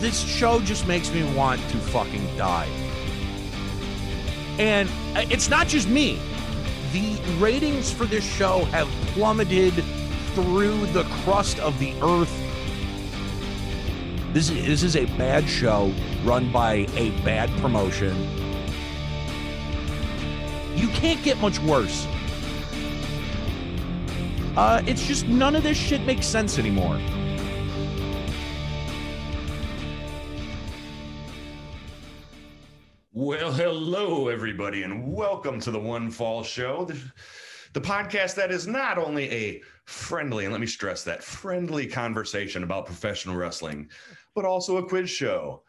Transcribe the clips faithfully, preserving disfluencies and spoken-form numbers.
this show just makes me want to fucking die. And it's not just me. The ratings for this show have plummeted through the crust of the earth. This is, this is a bad show run by a bad promotion. You can't get much worse. Uh, it's just none of this shit makes sense anymore. Well, hello, everybody, and welcome to the One Fall Show, the, the podcast that is not only a friendly, and let me stress that, friendly conversation about professional wrestling, but also a quiz show.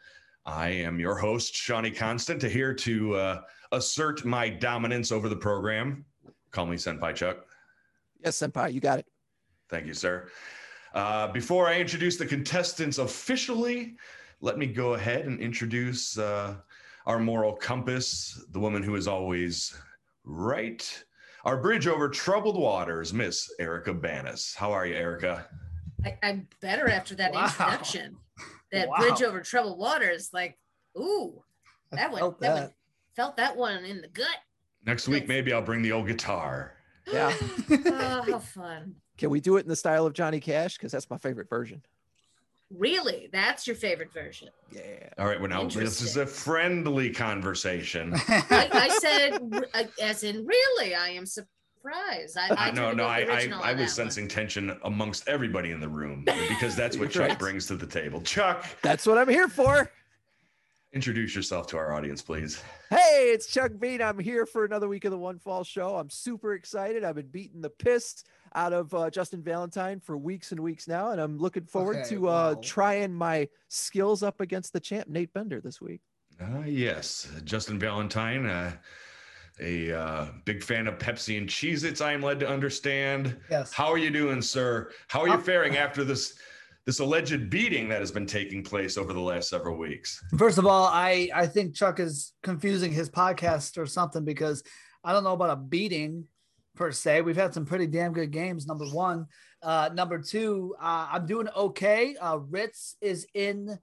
I am your host, Shonny Constant, here to uh, assert my dominance over the program. Call me Senpai Chuck. Yes, Senpai, you got it. Thank you, sir. Uh, before I introduce the contestants officially, let me go ahead and introduce... Uh, Our moral compass, the woman who is always right, our bridge over troubled waters, Miss Erica Banas. How are you, Erica? I, I'm better after that wow. introduction. That wow. bridge over troubled waters, like, ooh, that one, felt that, that one, felt that one in the gut. Next week, maybe I'll bring the old guitar. Yeah. Oh, how fun! Can we do it in the style of Johnny Cash? Because that's my favorite version. Really? That's your favorite version? Yeah. All right. Well, now this is a friendly conversation. I, I said, as in, really, I am surprised. I, I No, no, I, I, I was sensing one. tension amongst everybody in the room because that's what Chuck right. brings to the table. Chuck. That's what I'm here for. Introduce yourself to our audience, please. Hey, it's Chuck Bean. I'm here for another week of the One Fall Show. I'm super excited. I've been beating the piss out of uh, Justin Valentine for weeks and weeks now, and I'm looking forward okay, to uh, wow. trying my skills up against the champ, Nate Bender, this week. Uh, yes, Justin Valentine, uh, a uh, big fan of Pepsi and Cheez-Its, I am led to understand. Yes. How are you doing, sir? How are you I'm- faring after this... this alleged beating that has been taking place over the last several weeks? First of all, I, I think Chuck is confusing his podcast or something, because I don't know about a beating per se. We've had some pretty damn good games, number one. Uh, number two, uh, I'm doing okay. Uh, Ritz is in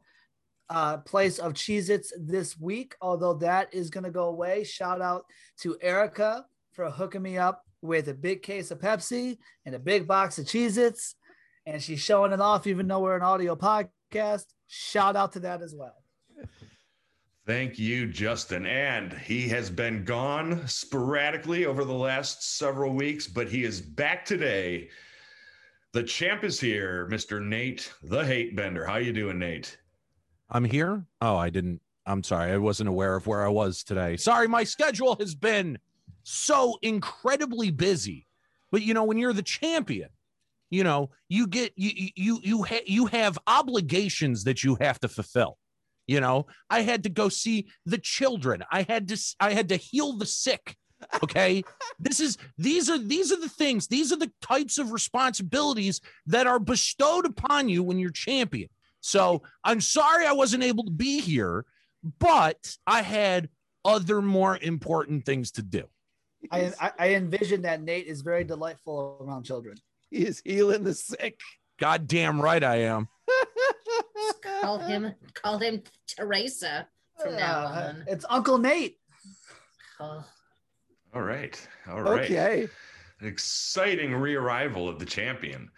uh, place of Cheez-Its this week, although that is going to go away. Shout out to Erica for hooking me up with a big case of Pepsi and a big box of Cheez-Its. And she's showing it off, even though we're an audio podcast. Shout out to that as well. Thank you, Justin. And he has been gone sporadically over the last several weeks, but he is back today. The champ is here, Mister Nate, the Hate Bender. How you doing, Nate? I'm here. Oh, I didn't. I'm sorry. I wasn't aware of where I was today. Sorry, my schedule has been so incredibly busy. But, you know, when you're the champion, you know, you get you you you ha- you have obligations that you have to fulfill. You know, I had to go see the children. I had to I had to heal the sick. OK, this is these are these are the things. These are the types of responsibilities that are bestowed upon you when you're champion. So I'm sorry I wasn't able to be here, but I had other more important things to do. I I, I envision that Nate is very delightful around children. He is healing the sick. Goddamn right I am. Call him, call him Teresa from uh, now on. It's Uncle Nate. Oh. All right. All right. Okay. An exciting rearrival of the champion.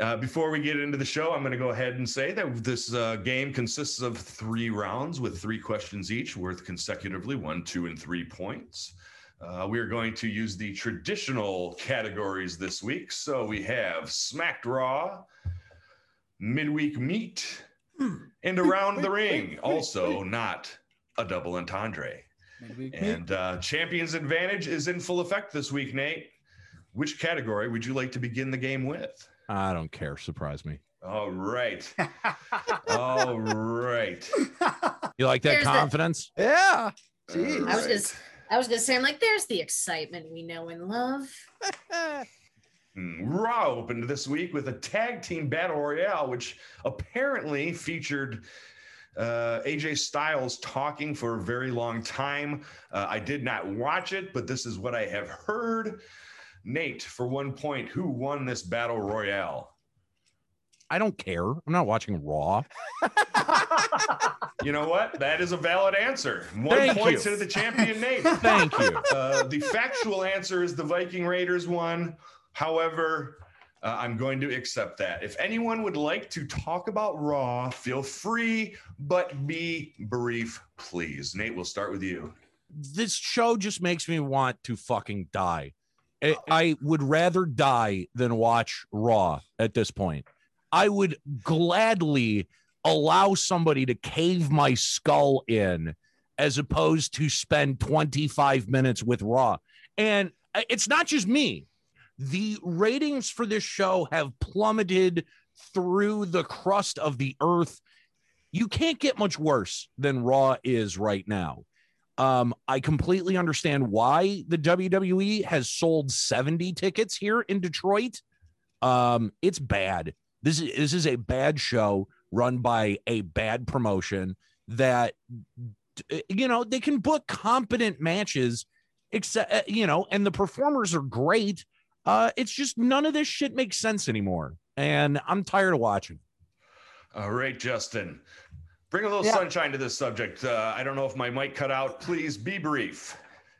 uh, before we get into the show, I'm going to go ahead and say that this uh, game consists of three rounds with three questions each, worth consecutively one, two, and three points. Uh, we are going to use the traditional categories this week. So we have Smacked Raw, Midweek Meat, and Around the Ring. Also not a double entendre. And uh, Champions Advantage is in full effect this week, Nate. Which category would you like to begin the game with? I don't care. Surprise me. All right. All right. You like that There's confidence? The- yeah. Jeez. Right. I was just... I was going to say, I'm like, there's the excitement we know and love. Raw opened this week with a tag team battle royale, which apparently featured uh, A J Styles talking for a very long time. Uh, I did not watch it, but this is what I have heard. Nate, for one point, who won this battle royale? I don't care. I'm not watching Raw. You know what? That is a valid answer. One Thank point to the champion, Nate. Thank you. Uh, the factual answer is the Viking Raiders one. However, uh, I'm going to accept that. If anyone would like to talk about Raw, feel free, but be brief, please. Nate, we'll start with you. This show just makes me want to fucking die. I, I would rather die than watch Raw at this point. I would gladly allow somebody to cave my skull in as opposed to spend twenty-five minutes with Raw. And it's not just me. The ratings for this show have plummeted through the crust of the earth. You can't get much worse than Raw is right now. Um, I completely understand why the W W E has sold seventy tickets here in Detroit. Um, it's bad. This is, this is a bad show run by a bad promotion that, you know, they can book competent matches, except, you know, and the performers are great. Uh, it's just none of this shit makes sense anymore. And I'm tired of watching. All right, Justin, bring a little yeah. sunshine to this subject. Uh, I don't know if my mic cut out. Please be brief.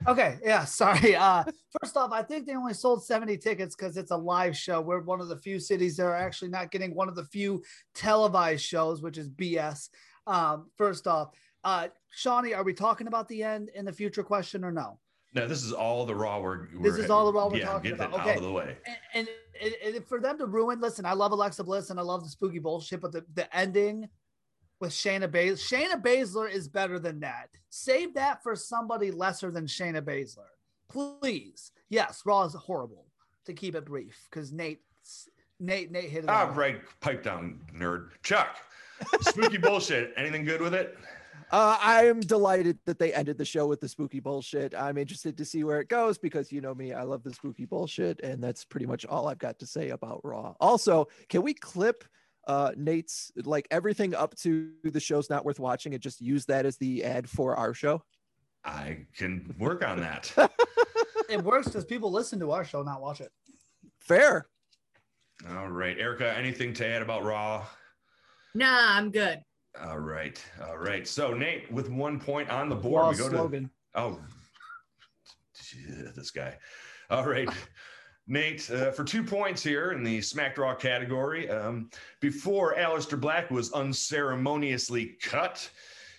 Okay. Yeah. Sorry. Uh, first off, I think they only sold seventy tickets because it's a live show. We're one of the few cities that are actually not getting one of the few televised shows, which is B S. Um, first off, uh, Shonny, are we talking about the end in the future question or no? No, this is all the Raw we're, we're This is all the Raw we're yeah, talking about. Okay. Out of the way. And, and, and, and for them to ruin, listen, I love Alexa Bliss and I love the spooky bullshit, but the, the ending with Shayna Baszler. Shayna Baszler is better than that. Save that for somebody lesser than Shayna Baszler. Please. Yes, Raw is horrible, to keep it brief, because Nate, Nate, Nate hit it. All right, pipe down, nerd. Chuck, spooky bullshit. Anything good with it? Uh, I am delighted that they ended the show with the spooky bullshit. I'm interested to see where it goes because, you know me, I love the spooky bullshit, and that's pretty much all I've got to say about Raw. Also, can we clip... Uh, Nate's like everything up to the show's not worth watching and just use that as the ad for our show? I can work on that. It works because people listen to our show, not watch it. Fair. All right. Erica, anything to add about Raw? Nah, I'm good. All right. All right. So, Nate, with one point on the board, Raw we go slogan. to. Oh, this guy. All right. Nate, uh, for two points here in the Smack Raw category, um, before Aleister Black was unceremoniously cut,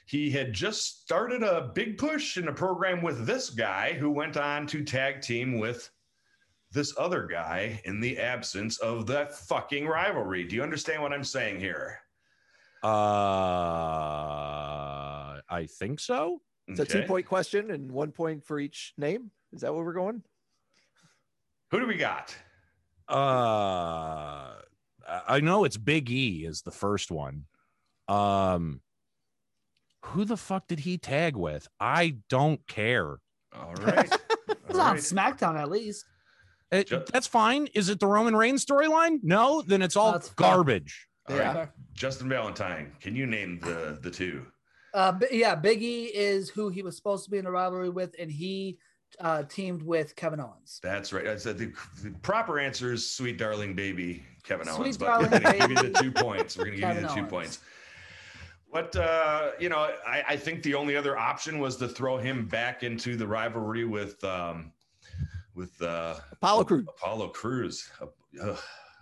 he had just started a big push in a program with this guy who went on to tag team with this other guy in the absence of that fucking rivalry. Do you understand what I'm saying here? Uh, I think so. It's okay. A two-point question and one point for each name. Is that where we're going? Who do we got? Uh, I know it's Big E is the first one. Um, who the fuck did he tag with? I don't care. All right. It's on SmackDown at least. It, Just, that's fine. Is it the Roman Reigns storyline? No, then it's all garbage. All yeah. right. Justin Valentine, can you name the, the two? Uh, yeah, Big E is who he was supposed to be in a rivalry with, and he... Uh, teamed with Kevin Owens. That's right. I said the, the proper answer is sweet darling baby Kevin Owens. Sweet but we're going to give you the two points. We're going to give you the two Owens. points. But uh, you know, I, I think the only other option was to throw him back into the rivalry with um, with uh, Apollo Crews. Apollo Crews. Uh, ugh, ugh.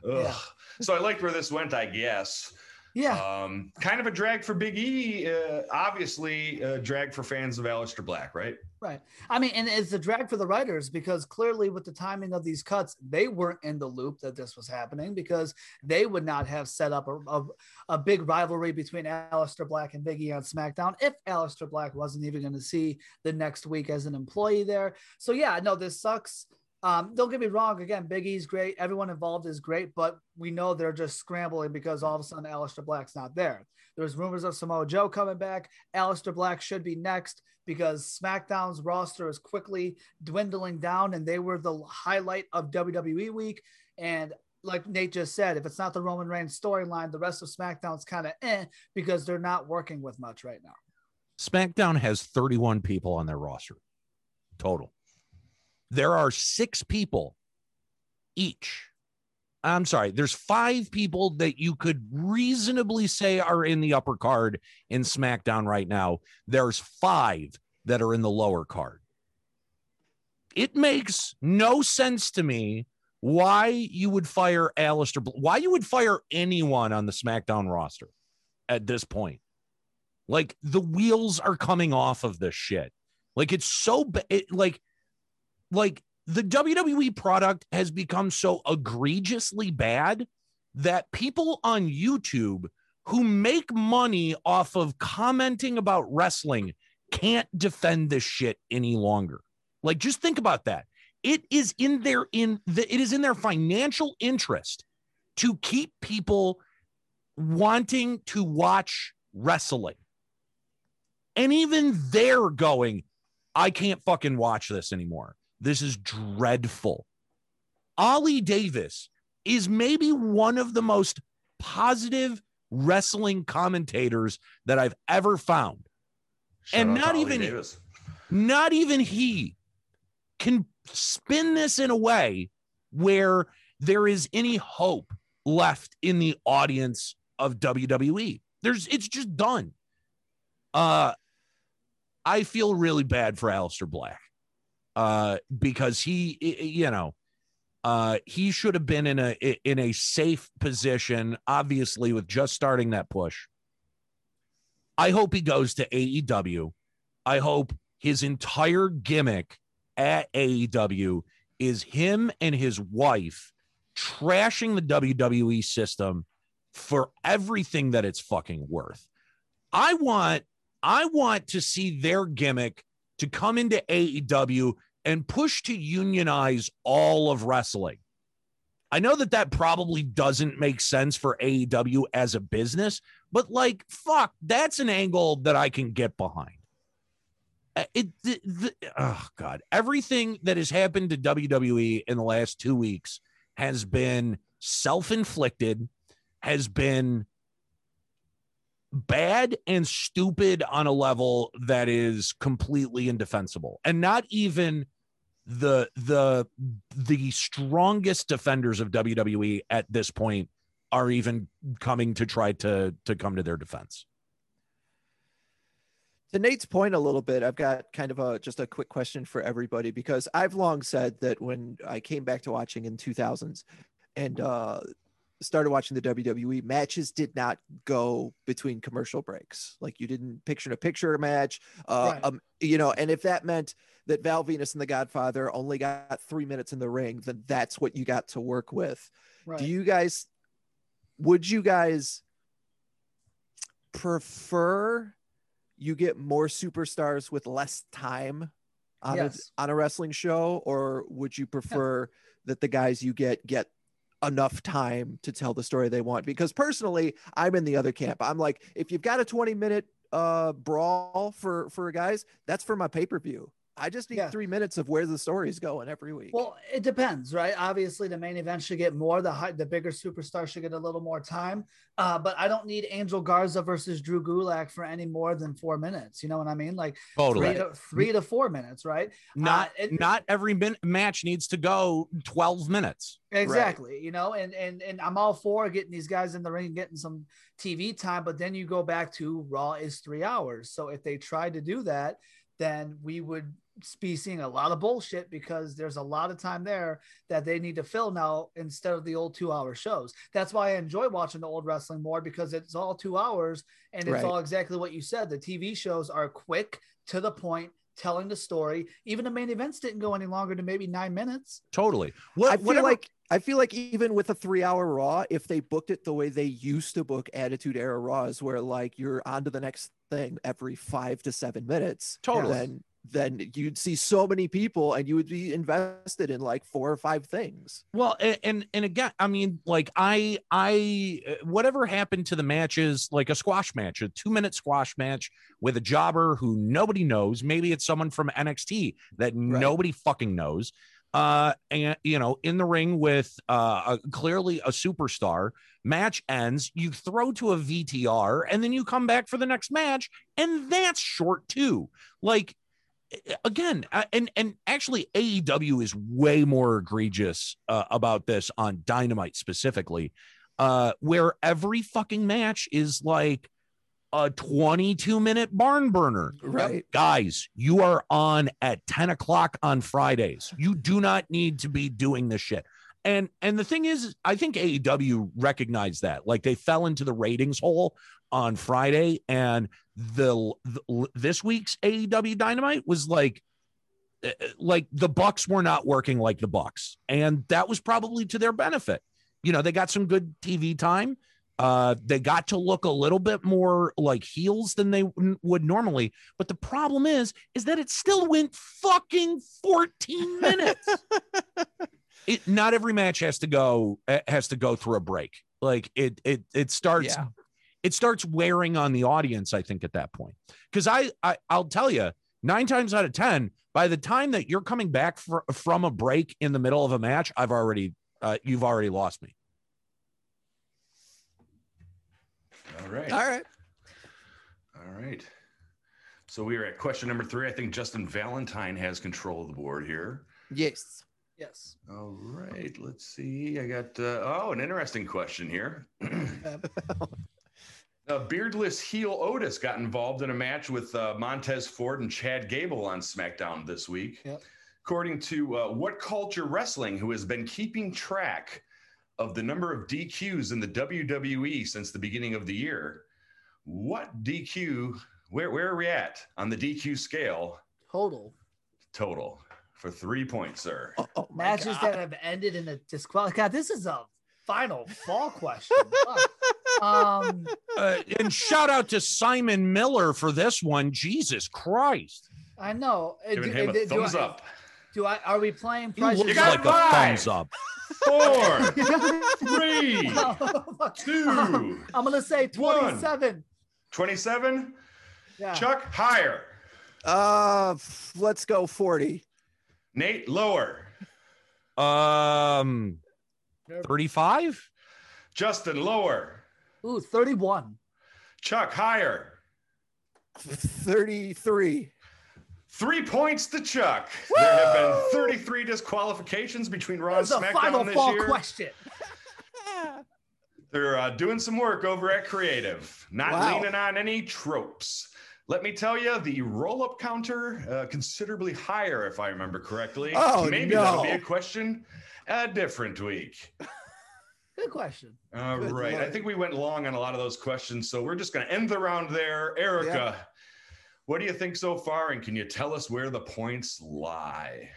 Yeah. So I liked where this went, I guess. Yeah. Um, kind of a drag for Big E, uh, obviously a drag for fans of Aleister Black, right? Right. I mean, and it's a drag for the writers because clearly with the timing of these cuts, they weren't in the loop that this was happening because they would not have set up a, a, a big rivalry between Aleister Black and Big E on SmackDown if Aleister Black wasn't even going to see the next week as an employee there. So yeah, no, this sucks. Um, don't get me wrong. Again, Big E's great. Everyone involved is great, but we know they're just scrambling because all of a sudden Aleister Black's not there. There's rumors of Samoa Joe coming back. Aleister Black should be next because SmackDown's roster is quickly dwindling down, and they were the highlight of W W E week. And like Nate just said, if it's not the Roman Reigns storyline, the rest of SmackDown's kind of eh because they're not working with much right now. SmackDown has thirty-one people on their roster total. There are six people each I'm sorry, there's five people that you could reasonably say are in the upper card in SmackDown right now. There's five that are in the lower card. It makes no sense to me why you would fire Aleister, why you would fire anyone on the SmackDown roster at this point. Like, the wheels are coming off of this shit. Like, it's so it, like, like the W W E product has become so egregiously bad that people on YouTube who make money off of commenting about wrestling can't defend this shit any longer. Like, just think about that. It is in their in the, it is in their financial interest to keep people wanting to watch wrestling. And even they're going, I can't fucking watch this anymore. This is dreadful. Ollie Davis is maybe one of the most positive wrestling commentators that I've ever found. Shout and not even, he, not even he can spin this in a way where there is any hope left in the audience of W W E. There's, it's just done. Uh, I feel really bad for Aleister Black. Uh, because he, you know, uh, he should have been in a, in a safe position, obviously, with just starting that push. I hope he goes to A E W. I hope his entire gimmick at A E W is him and his wife trashing the W W E system for everything that it's fucking worth. I want, I want to see their gimmick to come into A E W and push to unionize all of wrestling. I know that that probably doesn't make sense for A E W as a business, but like, fuck, that's an angle that I can get behind. It, the, the, oh God, everything that has happened to W W E in the last two weeks has been self-inflicted, has been bad and stupid on a level that is completely indefensible. And not even the the the strongest defenders of W W E at this point are even coming to try to to come to their defense. To Nate's point a little bit, I've got kind of a just a quick question for everybody, because I've long said that when I came back to watching in two thousands and uh started watching the W W E, matches did not go between commercial breaks. Like, you didn't picture in a picture match, uh, right. um, you know, and if that meant that Val Venus and the Godfather only got three minutes in the ring, then that's what you got to work with. Right. Do you guys, would you guys prefer you get more superstars with less time on, yes. a, on a wrestling show? Or would you prefer yeah. that the guys you get, get, enough time to tell the story they want? Because personally, I'm in the other camp. I'm like, if you've got a twenty minute uh brawl for for guys, that's for my pay-per-view. I just need yeah. three minutes of where the story's going every week. Well, it depends, right? Obviously the main event should get more, the high, the bigger superstar should get a little more time, uh but I don't need Angel Garza versus Drew Gulak for any more than four minutes, you know what I mean? Like, totally. three, to, three to four minutes right not uh, it, not every min- match needs to go twelve minutes. Exactly. Right. You know, and, and, and I'm all for getting these guys in the ring and getting some T V time, but then you go back to Raw is three hours. So if they tried to do that, then we would be seeing a lot of bullshit, because there's a lot of time there that they need to fill now instead of the old two hour shows. That's why I enjoy watching the old wrestling more, because it's all two hours and it's right. all exactly what you said. The T V shows are quick, to the point, telling the story. Even the main events didn't go any longer than maybe nine minutes. Totally. What, I feel whatever- like, I feel like even with a three-hour Raw, if they booked it the way they used to book Attitude Era Raws, where like you're on to the next thing every five to seven minutes, totally, then then you'd see so many people and you would be invested in like four or five things. Well, and and, and again, I mean, like I I whatever happened to the matches, like a squash match, a two-minute squash match with a jobber who nobody knows. Maybe it's someone from N X T that right. nobody fucking knows. Uh, and you know, in the ring with uh, a, clearly a superstar. Match ends, you throw to a V T R, and then you come back for the next match, and that's short too. Like, again, and and actually A E W is way more egregious uh, about this on Dynamite specifically, uh, where every fucking match is like a twenty-two minute barn burner. Right. Guys, you are on at ten o'clock on Fridays. You do not need to be doing this shit. And and the thing is, I think A E W recognized that. Like, they fell into the ratings hole on Friday, and the, the this week's A E W Dynamite was like, like the Bucks were not working like the Bucks, and that was probably to their benefit. You know, they got some good T V time. Uh, they got to look a little bit more like heels than they w- would normally. But the problem is, is that it still went fucking fourteen minutes. It, not every match has to go has to go through a break. Like it it it starts yeah. it starts wearing on the audience, I think, at that point. Because I, I I'll tell you, nine times out of ten, by the time that you're coming back for, from a break in the middle of a match, I've already uh, you've already lost me. All right. All right. All right. So we are at question number three. I think Justin Valentine has control of the board here. Yes. Yes. All right. Let's see. I got, uh, oh, an interesting question here. uh, beardless heel Otis got involved in a match with uh, Montez Ford and Chad Gable on SmackDown this week. Yep. According to uh, What Culture Wrestling, who has been keeping track of the number of D Qs in the W W E since the beginning of the year, what D Q, where, where are we at on the D Q scale? Total. Total. For three points, sir. Oh, oh matches God. That have ended in a disqualification. God, this is a final fall question. um, uh, and shout out to Simon Miller for this one. Jesus Christ! I know. Giving do, him do, a thumbs do I, up. Do I? Are we playing? Price you got like a thumbs up. Four, three, two. Um, I'm gonna say twenty-seven. One. Twenty-seven. Yeah. Chuck, higher. Uh, let's go forty. Nate, lower. Um, thirty-five? Justin, lower. Ooh, thirty-one. Chuck, higher. thirty-three. Three points to Chuck. Woo! There have been thirty-three disqualifications between Raw and SmackDown this year. Question. They're uh, doing some work over at Creative. Not wow. leaning on any tropes. Let me tell you, the roll-up counter, uh, considerably higher, if I remember correctly. Oh, Maybe no. that'll be a question a different week. Good question. All Good right. Luck. I think we went long on a lot of those questions, so we're just going to end the round there. Erica, yeah. what do you think so far, and can you tell us where the points lie?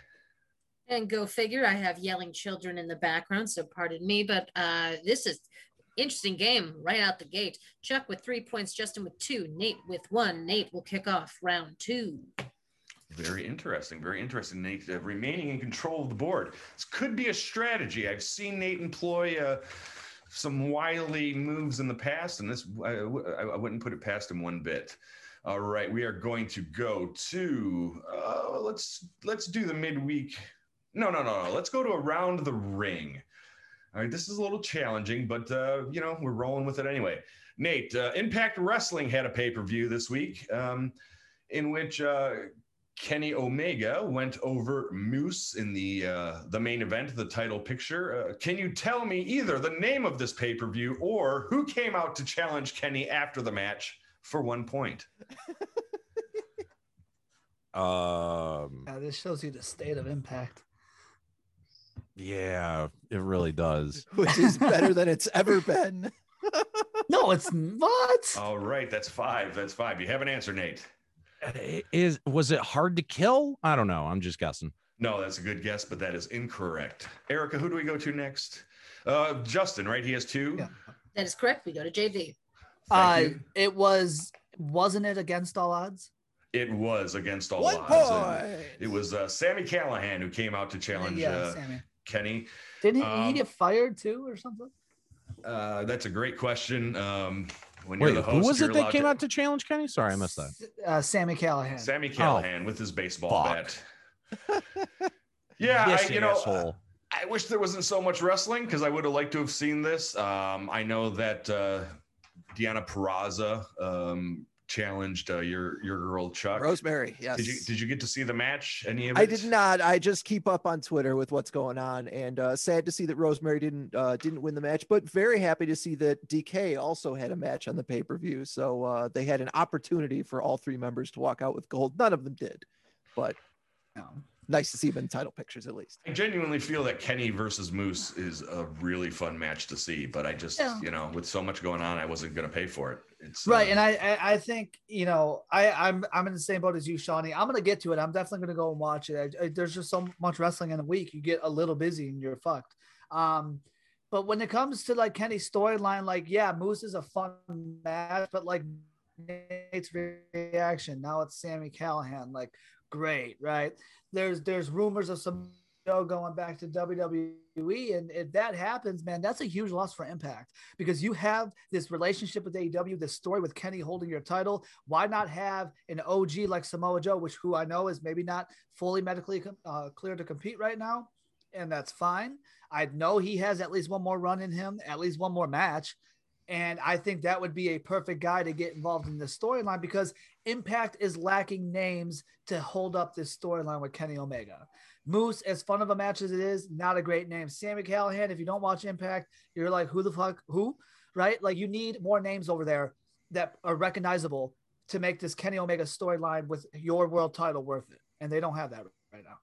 And go figure. I have yelling children in the background, so pardon me, but uh, this is... interesting game right out the gate. Chuck with three points, Justin with two, Nate with one. Nate will kick off round two. Very interesting, very interesting, Nate. Uh, remaining in control of the board. This could be a strategy. I've seen Nate employ uh, some wily moves in the past, and this I, I wouldn't put it past him one bit. All right, we are going to go to, uh, let's, let's do the midweek. No, no, no, no. Let's go to Around the Ring. All right, this is a little challenging, but, uh, you know, we're rolling with it anyway. Nate, uh, Impact Wrestling had a pay-per-view this week um, in which uh, Kenny Omega went over Moose in the uh, the main event, the title picture. Uh, can you tell me either the name of this pay-per-view or who came out to challenge Kenny after the match for one point? um, yeah, this shows you the state of Impact. Yeah, it really does. Which is better than it's ever been. No, it's not. All right, that's five. That's five. You have an answer, Nate. It is was it Hard to Kill? I don't know. I'm just guessing. No, that's a good guess, but that is incorrect. Erica, who do we go to next? Uh, Justin, right? He has two. Yeah. That is correct. We go to J V. Uh, it was wasn't it Against All Odds? It was Against All Odds. It was uh, Sami Callihan who came out to challenge. Yeah, uh, Sammy. Kenny. Didn't um, he get fired too or something? Uh, that's a great question. Um, when Wait, you're the host, who was it that came to... out to challenge Kenny? Sorry, I missed that. Uh, Sami Callihan. Sami Callihan oh, with his baseball fuck. bat. Yeah, yes, I, you asshole. know, I wish there wasn't so much wrestling because I would have liked to have seen this. Um, I know that uh, Deanna Peraza um, challenged uh, your your girl Chuck. Rosemary, yes. Did you did you get to see the match? Any of it? I did not. I just keep up on Twitter with what's going on, and uh, sad to see that Rosemary didn't uh, didn't win the match, but very happy to see that D K also had a match on the pay per view. So uh, they had an opportunity for all three members to walk out with gold. None of them did, but. You know, nice to see them in title pictures, at least. I genuinely feel that Kenny versus Moose is a really fun match to see, but I just, yeah. you know, with so much going on, I wasn't going to pay for it. It's right. Uh, and I, I think, you know, I, I'm, I'm in the same boat as you, Shonny. I'm going to get to it. I'm definitely going to go and watch it. I, I, there's just so much wrestling in a week. You get a little busy and you're fucked. Um, but when it comes to like Kenny's storyline, like, yeah, Moose is a fun match, but like Nate's reaction, now it's Sami Callihan. Like, great, right? There's there's rumors of some Joe going back to W W E, and if that happens, man, that's a huge loss for Impact, because you have this relationship with A E W, this story with Kenny holding your title. Why not have an O G like Samoa Joe, which who I know is maybe not fully medically uh, cleared to compete right now, and that's fine. I know he has at least one more run in him, at least one more match, and I think that would be a perfect guy to get involved in this storyline, because Impact is lacking names to hold up this storyline with Kenny Omega. Moose, as fun of a match as it is, not a great name. Sami Callihan, if you don't watch Impact, you're like, who the fuck, who, right? Like, you need more names over there that are recognizable to make this Kenny Omega storyline with your world title worth it. And they don't have that right now.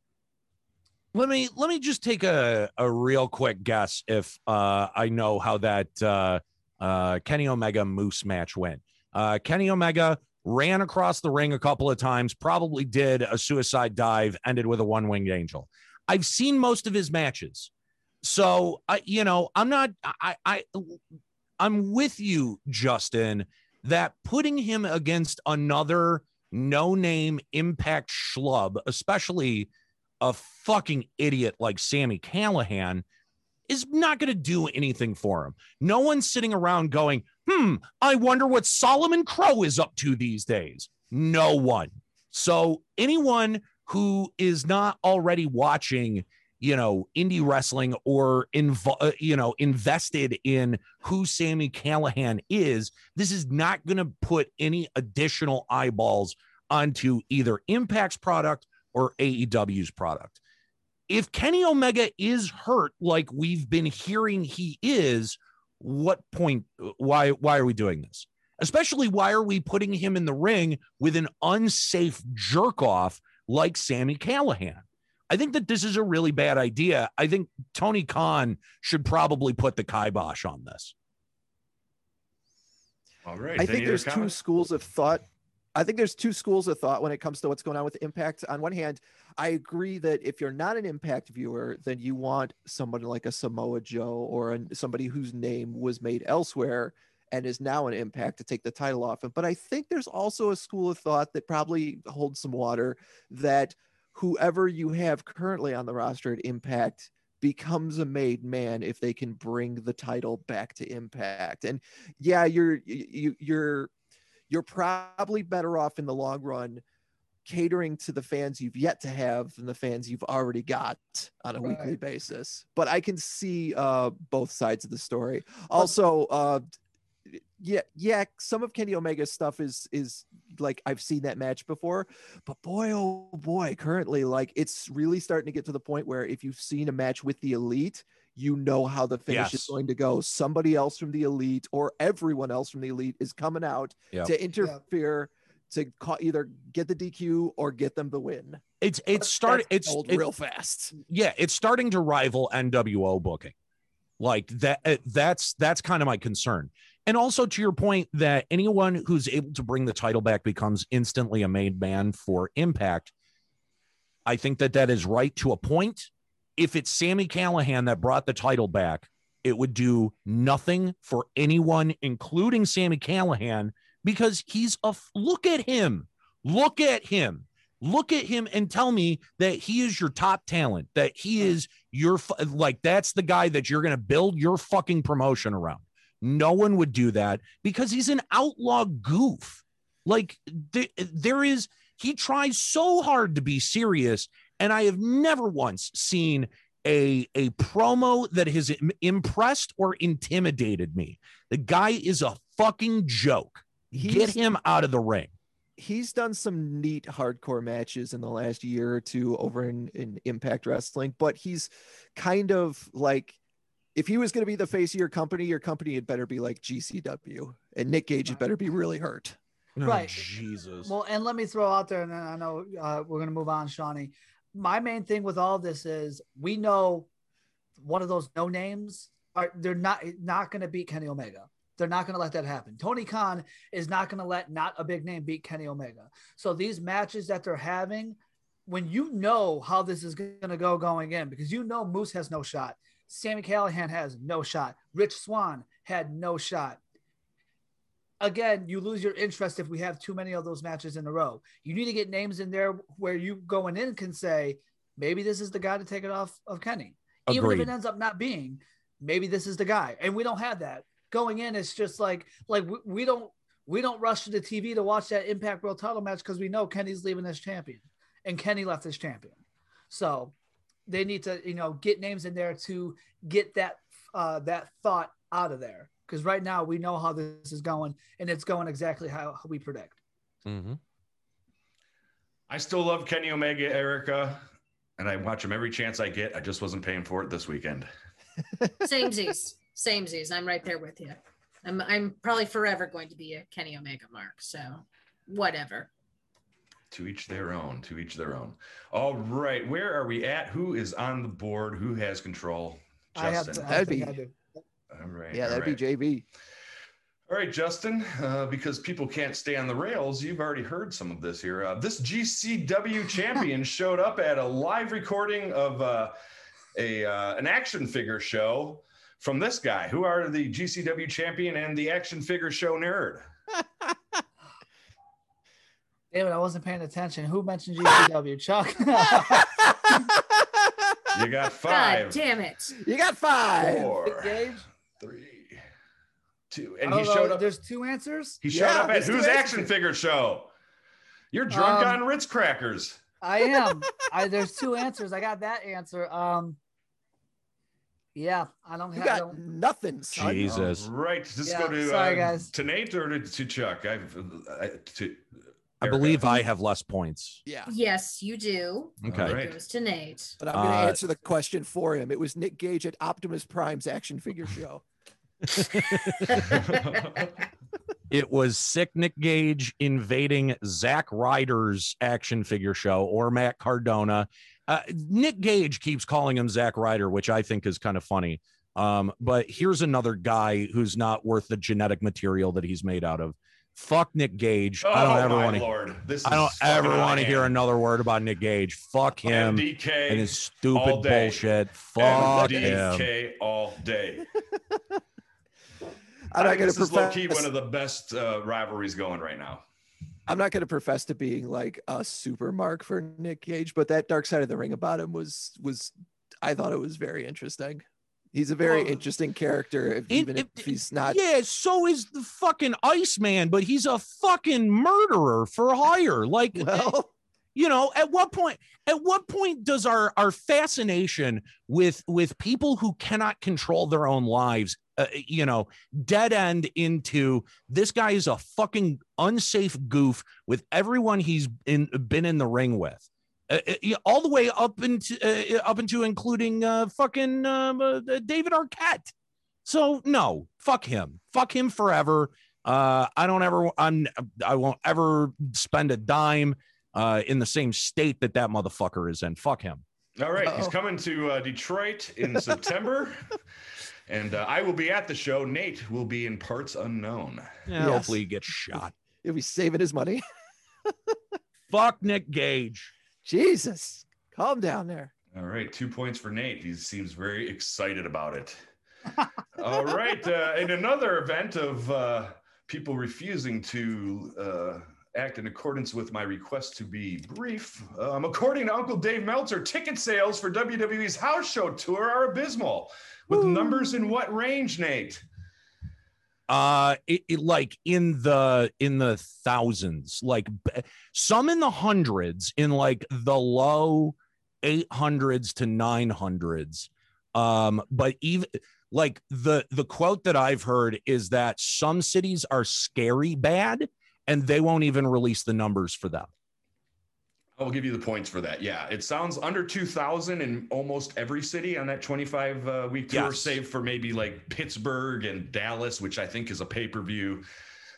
Let me, let me just take a, a real quick guess if uh, I know how that uh, uh, Kenny Omega Moose match went. Uh, Kenny Omega ran across the ring a couple of times, probably did a suicide dive, ended with a one-winged angel. I've seen most of his matches. So, I, you know, I'm not, I, I, I'm with you, Justin, that putting him against another no-name Impact schlub, especially a fucking idiot like Sami Callihan, is not going to do anything for him. No one's sitting around going, hmm, I wonder what Solomon Crow is up to these days. No one. So anyone who is not already watching, you know, indie wrestling or, inv- you know, invested in who Sami Callihan is, this is not going to put any additional eyeballs onto either Impact's product or A E W's product. If Kenny Omega is hurt, like we've been hearing he is, what point, why, why are we doing this? Especially, why are we putting him in the ring with an unsafe jerk off like Sami Callihan? I think that this is a really bad idea. I think Tony Khan should probably put the kibosh on this. All right. I think there's two schools of thought. I think there's two schools of thought when it comes to what's going on with Impact. On one hand, I agree that if you're not an Impact viewer, then you want someone like a Samoa Joe or a, somebody whose name was made elsewhere and is now an Impact to take the title off of. But I think there's also a school of thought that probably holds some water, that whoever you have currently on the roster at Impact becomes a made man if they can bring the title back to Impact. And yeah, you're you, you're you're probably better off in the long run catering to the fans you've yet to have than the fans you've already got on a right. weekly basis. But I can see uh, both sides of the story. Also, uh, yeah, yeah, some of Kenny Omega's stuff is is like, I've seen that match before, but boy, oh boy, currently, like, it's really starting to get to the point where if you've seen a match with the Elite, you know how the finish yes. is going to go. Somebody else from the Elite or everyone else from the Elite is coming out yep. to interfere yep. to ca- either get the D Q or get them the win. It's it's starting it's it, real fast. Yeah, it's starting to rival N W O booking. Like that that's that's kind of my concern. And also to your point that anyone who's able to bring the title back becomes instantly a made man for Impact. I think that that is right to a point. If it's Sami Callihan that brought the title back, it would do nothing for anyone, including Sami Callihan, because he's a f- look at him, look at him, look at him and tell me that he is your top talent, that he is your f- like, that's the guy that you're going to build your fucking promotion around. No one would do that because he's an outlaw goof. Like th- there is, he tries so hard to be serious. And I have never once seen a, a promo that has impressed or intimidated me. The guy is a fucking joke. he's, get him out of the ring. He's done some neat hardcore matches in the last year or two over in, in Impact Wrestling, but he's kind of like, if he was going to be the face of your company, your company had better be like G C W, and Nick Gage had better be really hurt. Oh, right. Jesus. Well, and let me throw out there, and then I know uh, we're going to move on, Shonny. My main thing with all this is we know one of those no names are they're not not going to beat Kenny Omega. They're not going to let that happen. Tony Khan is not going to let not a big name beat Kenny Omega. So these matches that they're having, when you know how this is going to go going in, because you know Moose has no shot, Sami Callihan has no shot, Rich Swann had no shot. Again, you lose your interest if we have too many of those matches in a row. You need to get names in there where you going in can say, maybe this is the guy to take it off of Kenny. Agreed. Even if it ends up not being, maybe this is the guy. And we don't have that. Going in, it's just like, like we, we don't we don't rush to the T V to watch that Impact World title match because we know Kenny's leaving as champion. And Kenny left as champion. So they need to, you know, get names in there to get that uh, that thought out of there. Because right now we know how this is going, and it's going exactly how we predict. Mm-hmm. I still love Kenny Omega, Erica, and I watch him every chance I get. I just wasn't paying for it this weekend. Samesies, samesies. I'm right there with you. I'm, I'm probably forever going to be a Kenny Omega mark. So, whatever. To each their own. To each their own. All right, where are we at? Who is on the board? Who has control? Justin. I have to, I That'd be. I do. All right. Yeah, that'd right. be J B. All right, Justin, uh, because people can't stay on the rails, you've already heard some of this here. Uh, this G C W champion showed up at a live recording of uh, a uh, an action figure show from this guy. Who are the G C W champion and the action figure show nerd? David, I wasn't paying attention. Who mentioned G C W? Chuck? You got five. God damn it. You got five. Four. Three, two, and he showed up. There's two answers. He showed up at Who's Action Figure Show. You're drunk um, on Ritz crackers. I am. I, there's two answers. I got that answer. Um, yeah, I don't you have got don't, nothing. Son. Jesus. All right, just yeah, go to sorry, uh, guys. to Nate or to, to Chuck. I've I, to. I believe I have less points. Yeah. Yes, you do. Okay. All right. It goes to Nate. But I'm going to uh, answer the question for him. It was Nick Gage at Optimus Prime's action figure show. It was sick Nick Gage invading Zack Ryder's action figure show or Matt Cardona. Uh, Nick Gage keeps calling him Zack Ryder, which I think is kind of funny. Um, but here's another guy who's not worth the genetic material that he's made out of. Fuck Nick Gage. Oh, I don't ever want to. This I don't ever want to hear another word about Nick Gage. Fuck him M D K and his stupid bullshit. Fuck M D K him. All day. I'm not going to profess. One of the best uh, rivalries going right now. I'm not going to profess to being like a super mark for Nick Gage, but that Dark Side of the Ring about him was was I thought it was very interesting. He's a very interesting character, if, even it, if he's not. Yeah, so is the fucking Iceman, but he's a fucking murderer for hire. Like, well, you know, at what point? At what point does our our fascination with with people who cannot control their own lives, uh, you know, dead end into this guy is a fucking unsafe goof with everyone he's in, been in the ring with. Uh, all the way up into uh, up into including uh, fucking um, uh, David Arquette. So no, fuck him, fuck him forever. Uh, I don't ever, I'm, I won't ever spend a dime uh, in the same state that that motherfucker is in. Fuck him. All right, Uh-oh. He's coming to uh, Detroit in September, and uh, I will be at the show. Nate will be in parts unknown. Yeah, yes. Hopefully, he gets shot. He'll be saving his money. Fuck Nick Gage. Jesus, calm down there. All right, two points for Nate. He seems very excited about it. All right, uh, in another event of uh, people refusing to uh, act in accordance with my request to be brief, um, according to Uncle Dave Meltzer, ticket sales for W W E's house show tour are abysmal. With Ooh. Numbers in what range, Nate? Uh, it, it like in the in the thousands, like some in the hundreds, in like the low eight hundreds to nine hundreds. Um, but even like the the quote that I've heard is that some cities are scary bad and they won't even release the numbers for them. I will give you the points for that. Yeah, it sounds under two thousand in almost every city on that twenty-five week tour, yes. Save for maybe like Pittsburgh and Dallas, which I think is a pay-per-view.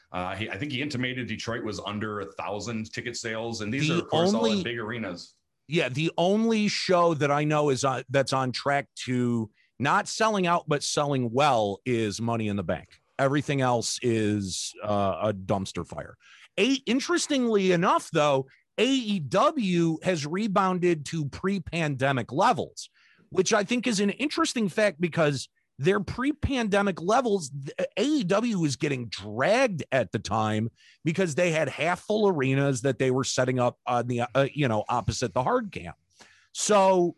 Uh, he, I think he intimated Detroit was under one thousand ticket sales, and these the are, of course, only, all in big arenas. Yeah, the only show that I know is on, that's on track to not selling out but selling well is Money in the Bank. Everything else is uh, a dumpster fire. A, interestingly enough, though, A E W has rebounded to pre-pandemic levels, which I think is an interesting fact because their pre-pandemic levels, A E W was getting dragged at the time because they had half full arenas that they were setting up on the, uh, you know, opposite the hard camp. So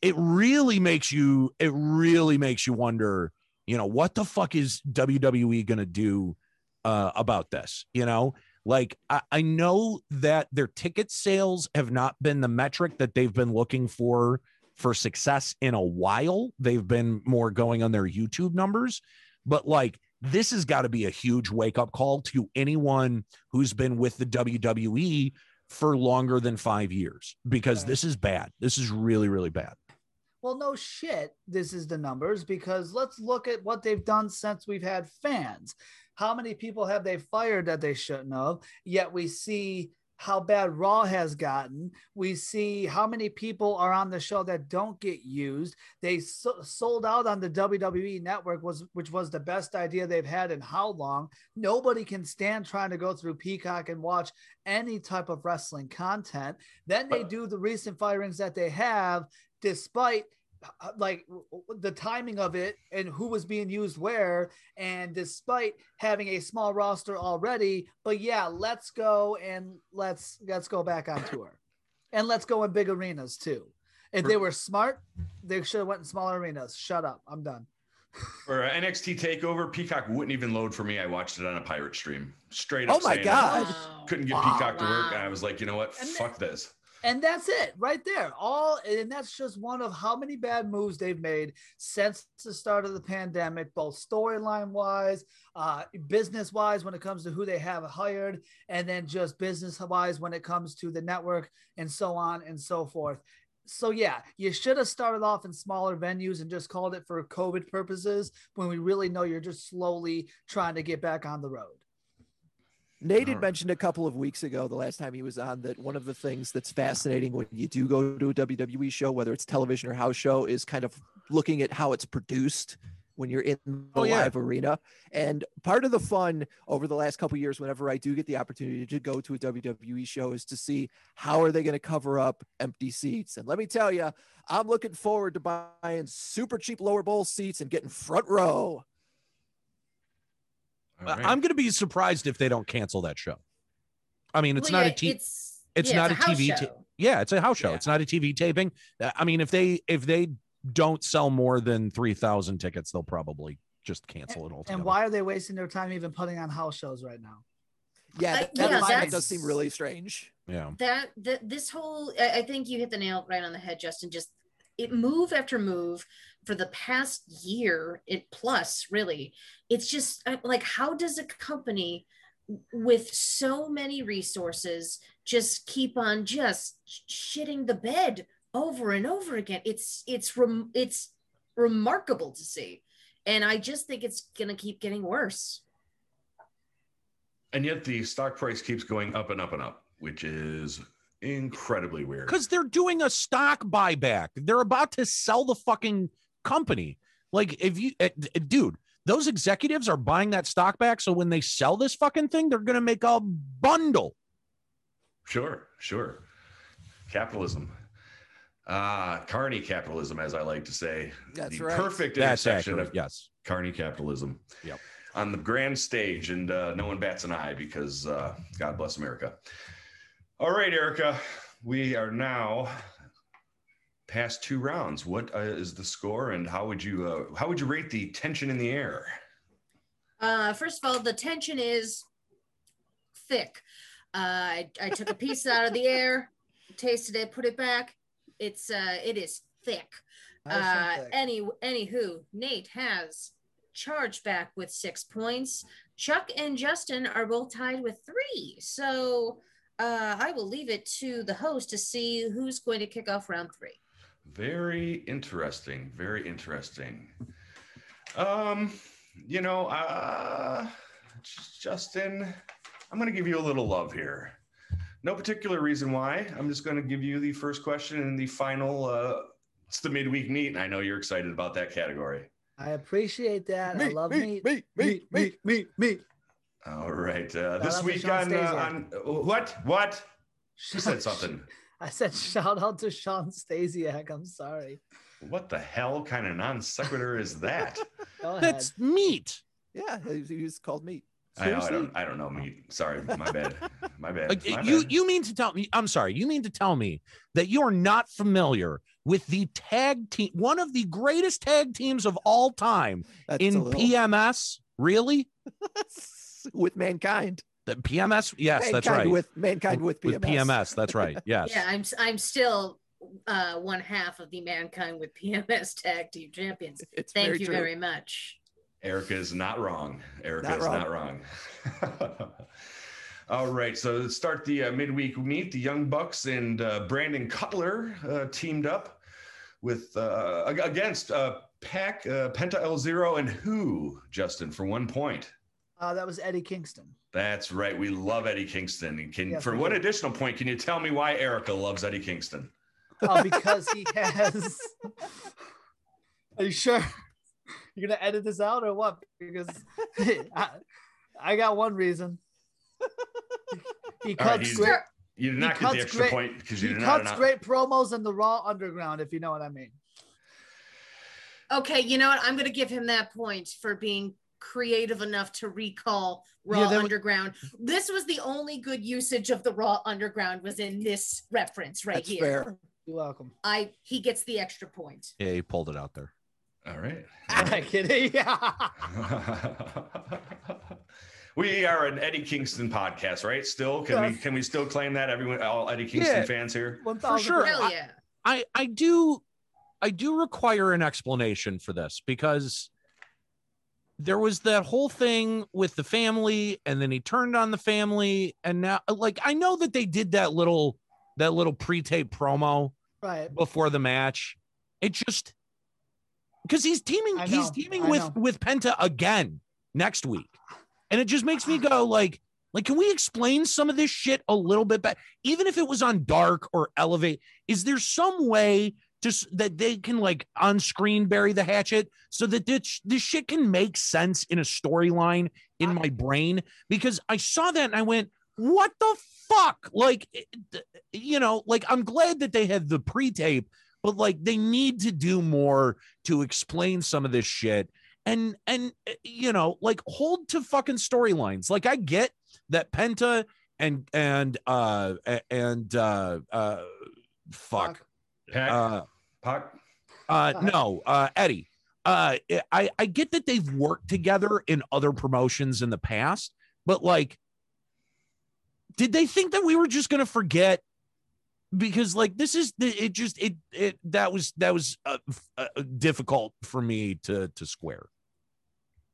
it really makes you, it really makes you wonder, you know, what the fuck is W W E going to do uh, about this? You know, Like, I, I know that their ticket sales have not been the metric that they've been looking for for success in a while. They've been more going on their YouTube numbers. But, like, this has got to be a huge wake-up call to anyone who's been with the W W E for longer than five years. Because right. This is bad. This is really, really bad. Well, no shit, this is the numbers, because let's look at what they've done since we've had fans. How many people have they fired that they shouldn't have? Yet we see how bad Raw has gotten. We see how many people are on the show that don't get used. They so- sold out on the W W E network, was which was the best idea they've had in how long. Nobody can stand trying to go through Peacock and watch any type of wrestling content. Then they do the recent firings that they have, despite like the timing of it and who was being used where, and despite having a small roster already. But yeah, let's go and let's let's go back on tour, and let's go in big arenas too. If they were smart, they should have went in smaller arenas. Shut up, I'm done. For N X T TakeOver, Peacock wouldn't even load for me. I watched it on a pirate stream. Straight up. Oh my god! Wow. Couldn't get wow, Peacock to wow. work, and I was like, you know what? And Fuck then- this. And that's it right there. All, and that's just one of how many bad moves they've made since the start of the pandemic, both storyline wise, uh, business wise, when it comes to who they have hired, and then just business wise, when it comes to the network and so on and so forth. So yeah, you should have started off in smaller venues and just called it for COVID purposes, when we really know you're just slowly trying to get back on the road. Nate had mentioned a couple of weeks ago, the last time he was on, that one of the things that's fascinating when you do go to a W W E show, whether it's television or house show, is kind of looking at how it's produced when you're in the oh, yeah. live arena. And part of the fun over the last couple of years, whenever I do get the opportunity to go to a W W E show, is to see how are they going to cover up empty seats. And let me tell you, I'm looking forward to buying super cheap lower bowl seats and getting front row. Right. I'm going to be surprised if they don't cancel that show. I mean, it's well, not yeah, a t- it's, it's yeah, not it's a, a T V. T- yeah, it's a house show. Yeah. It's not a T V taping. I mean, if they if they don't sell more than three thousand tickets, they'll probably just cancel and, it altogether. And why are they wasting their time even putting on house shows right now? Yeah, that, that uh, yeah, does seem really strange. Yeah, that, that this whole I think you hit the nail right on the head, Justin. Just it move after move. For the past year, it plus really, it's just like, how does a company with so many resources just keep on just shitting the bed over and over again? It's it's rem- it's remarkable to see, and I just think it's gonna keep getting worse. And yet the stock price keeps going up and up and up, which is incredibly weird. Because they're doing a stock buyback. They're about to sell the fucking company. Like, if you uh, dude, those executives are buying that stock back, so when they sell this fucking thing, they're gonna make a bundle. Sure sure Capitalism, uh carny capitalism, as I like to say. That's the right. Perfect intersection of yes carny capitalism, yep, on the grand stage, and uh no one bats an eye, because uh God bless America. All right, Erica, we are now past two rounds. What uh, is the score, and how would you uh, how would you rate the tension in the air? Uh, first of all, the tension is thick. Uh, I, I took a piece out of the air, tasted it, put it back. It's uh, it is thick. Uh, thick. Any, anywho, Nate has charged back with six points. Chuck and Justin are both tied with three. So uh, I will leave it to the host to see who's going to kick off round three. Very interesting. Very interesting. Um, you know, uh, Justin, I'm going to give you a little love here. No particular reason why. I'm just going to give you the first question in the final. Uh, it's the midweek meet, and I know you're excited about that category. I appreciate that. Meat, I love meat. Meat, meat, meat, meat, meat, meat. All right. Uh, this week on, uh, on what? What? She said something. I said shout out to Sean Stasiak. I'm sorry. What the hell kind of non sequitur is that? That's meat. Yeah, he was called meat. I, know, I don't. I don't know meat. Sorry, my bad. My bad. Like, my you bad. You mean to tell me? I'm sorry. You mean to tell me that you are not familiar with the tag team, one of the greatest tag teams of all time? That's in little... P M S, really? With Mankind. The P M S, yes, Mankind, that's right. With Mankind with P M S. With P M S, that's right. Yes. Yeah, I'm. I'm still uh, one half of the Mankind with P M S tag team champions. It's Thank very you true. very much. Erica is not wrong. Erica not is wrong. not wrong. All right, so let's start the uh, midweek meet. The Young Bucks and uh, Brandon Cutler uh, teamed up with uh, against uh, Pac, uh, Penta El Zero, and who, Justin, for one point? Uh, that was Eddie Kingston. That's right. We love Eddie Kingston. And can, yes, for what additional point can you tell me why Erica loves Eddie Kingston? Oh, because he has. Are you sure? You're gonna edit this out or what? Because I, I got one reason. He cuts right, great. You did not get the extra great, point because you did not. He cuts great promos in the Raw Underground, if you know what I mean. Okay, you know what? I'm gonna give him that point for being creative enough to recall Raw yeah, Underground. We, this was the only good usage of the Raw Underground was in this reference right that's here. Fair. You're welcome. I he gets the extra point. Yeah, he pulled it out there. All right. I'm kidding. We are an Eddie Kingston podcast, right? Still, can yeah. we can we still claim that everyone, all Eddie Kingston yeah, fans here? For sure. Hell yeah. I, I I do I do require an explanation for this because there was that whole thing with the family, and then he turned on the family, and now, like, I know that they did that little that little pre-tape promo right before the match. It just. Because he's teaming, know, he's teaming with, with Penta again next week. And it just makes me go like, like, can we explain some of this shit a little bit better? Even if it was on Dark or Elevate, is there some way to, that they can like on screen bury the hatchet so that this, this shit can make sense in a storyline in my brain? Because I saw that and I went, what the fuck? Like, you know, like I'm glad that they had the pre-tape, but like they need to do more to explain some of this shit and, and, you know, like hold to fucking storylines. Like I get that Penta and, and, uh, and, uh, uh, fuck, Pac. uh, Pac. uh, no, uh, Eddie, uh, I, I get that they've worked together in other promotions in the past, but like, did they think that we were just going to forget? Because like this is the, it just it it that was that was uh, uh, difficult for me to to square.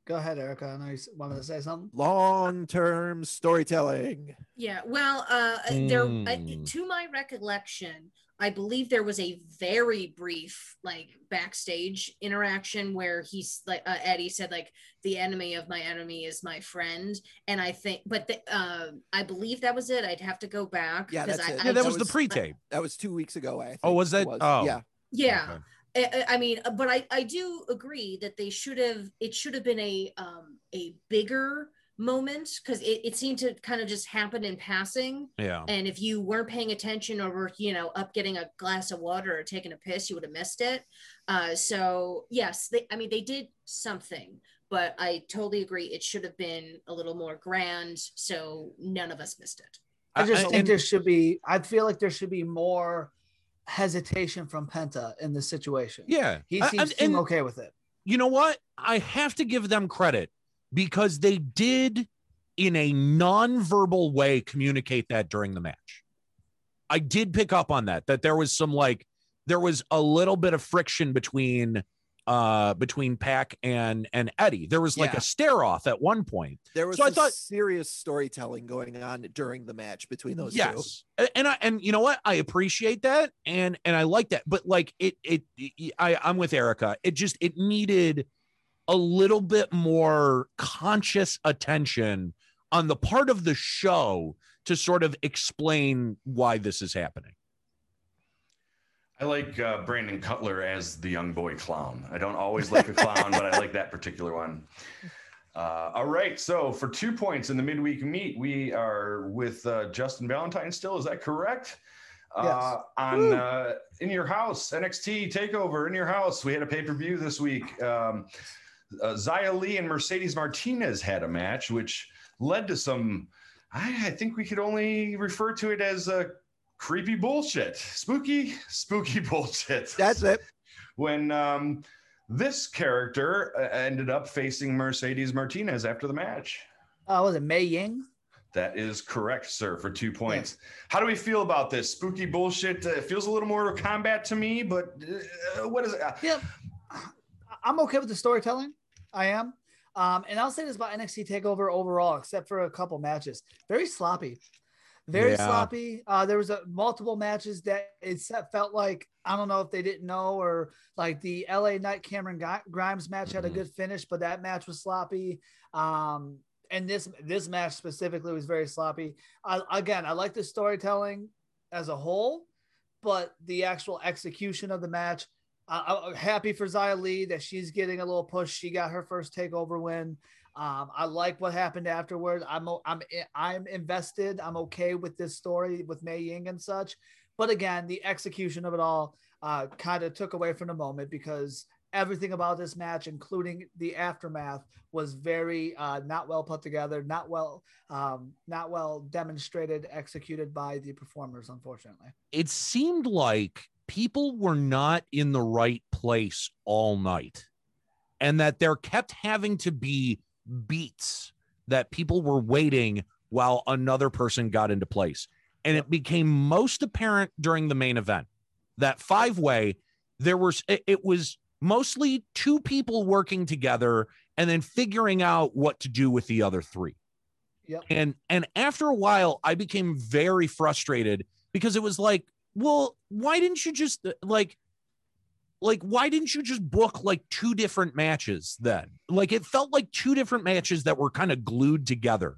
Go ahead, Erica. I know you wanted to say something. Long-term storytelling. Yeah. Well, uh, mm. there uh, to my recollection, I believe there was a very brief like backstage interaction where he's like uh, Eddie said like the enemy of my enemy is my friend, and I think but the, uh, I believe that was it. I'd have to go back. Yeah, that's I, it. I, yeah that I, was the pre-tape. I, that was two weeks ago. I think oh, was that? Was. Oh, yeah, yeah. Okay. I, I mean, but I I do agree that they should have. It should have been a um a bigger moment because it, it seemed to kind of just happen in passing. Yeah. And if you weren't paying attention or were, you know, up getting a glass of water or taking a piss, you would have missed it. Uh, so yes, they, I mean, they did something, but I totally agree. It should have been a little more grand. So none of us missed it. I just I, think and, there should be, I feel like there should be more hesitation from Penta in this situation. Yeah. He seems I, and, okay with it. You know what? I have to give them credit. Because they did, in a non-verbal way, communicate that during the match. I did pick up on that, that there was some like, there was a little bit of friction between uh between Pac and and Eddie. There was like yeah. a stare off at one point. There was so I thought, serious storytelling going on during the match between those yes. two. And I and you know what? I appreciate that and and I like that. But like it it, it I, I'm with Erica. It just it needed a little bit more conscious attention on the part of the show to sort of explain why this is happening. I like uh, Brandon Cutler as the young boy clown. I don't always like a clown, but I like that particular one. Uh, all right. So for two points in the midweek meet, we are with uh, Justin Valentine still. Is that correct? Yes. Uh, on uh, In Your House, N X T TakeOver, In Your House. We had a pay-per-view this week. Um, uh, Xia Li and Mercedes Martinez had a match, which led to some, I, I think we could only refer to it as a creepy bullshit, spooky, spooky bullshit. That's it. When um, this character ended up facing Mercedes Martinez after the match. Oh, uh, was it Mei Ying? That is correct, sir, for two points. Yeah. How do we feel about this spooky bullshit? Uh, it feels a little Mortal Kombat to me, but uh, what is it? Yeah, I'm okay with the storytelling. I am. Um, and I'll say this about N X T TakeOver overall, except for a couple matches. Very sloppy. Very yeah. sloppy. Uh, there was a, multiple matches that it felt like, I don't know if they didn't know, or like the L A Knight Cameron Grimes match had a good finish, but that match was sloppy. Um, and this this match specifically was very sloppy. I, again, I like the storytelling as a whole, but the actual execution of the match, uh, I'm happy for Xia Li that she's getting a little push. She got her first TakeOver win. Um, I like what happened afterwards. I'm, I'm, I'm invested. I'm okay with this story with Mei Ying and such, but again, the execution of it all uh, kind of took away from the moment, because everything about this match, including the aftermath, was very uh, not well put together, not well, um, not well demonstrated, executed by the performers. Unfortunately, it seemed like people were not in the right place all night, and that there kept having to be beats that people were waiting while another person got into place. And it became most apparent during the main event, that five way there was, it was mostly two people working together and then figuring out what to do with the other three. Yep. And, and after a while I became very frustrated, because it was like, well, why didn't you just like, Like, why didn't you just book like two different matches then? Like, it felt like two different matches that were kind of glued together,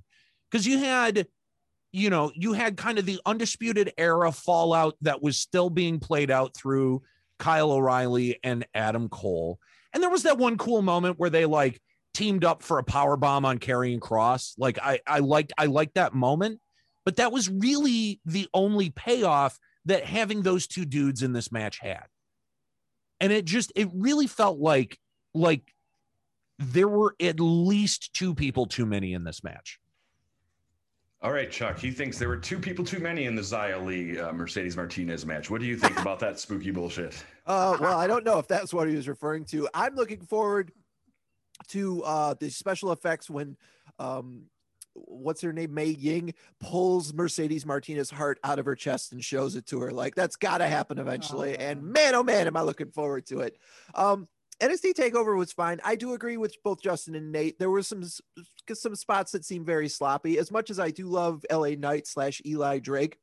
because you had, you know, you had kind of the Undisputed Era fallout that was still being played out through Kyle O'Reilly and Adam Cole. And there was that one cool moment where they like teamed up for a powerbomb on Karrion Kross. Like, I, I liked, I liked that moment, but that was really the only payoff that having those two dudes in this match had. And it just, it really felt like, like there were at least two people too many in this match. All right, Chuck, he thinks there were two people too many in the Xia Li uh, Mercedes Martinez match. What do you think about that spooky bullshit? Uh, well, I don't know if that's what he was referring to. I'm looking forward to uh, the special effects when, um, what's her name, Mei Ying, pulls Mercedes Martinez heart out of her chest and shows it to her. Like, that's got to happen eventually. And man, oh man, am I looking forward to it. Um, N X T TakeOver was fine. I do agree with both Justin and Nate. There were some, some spots that seemed very sloppy. As much as I do love L A Knight slash Eli Drake,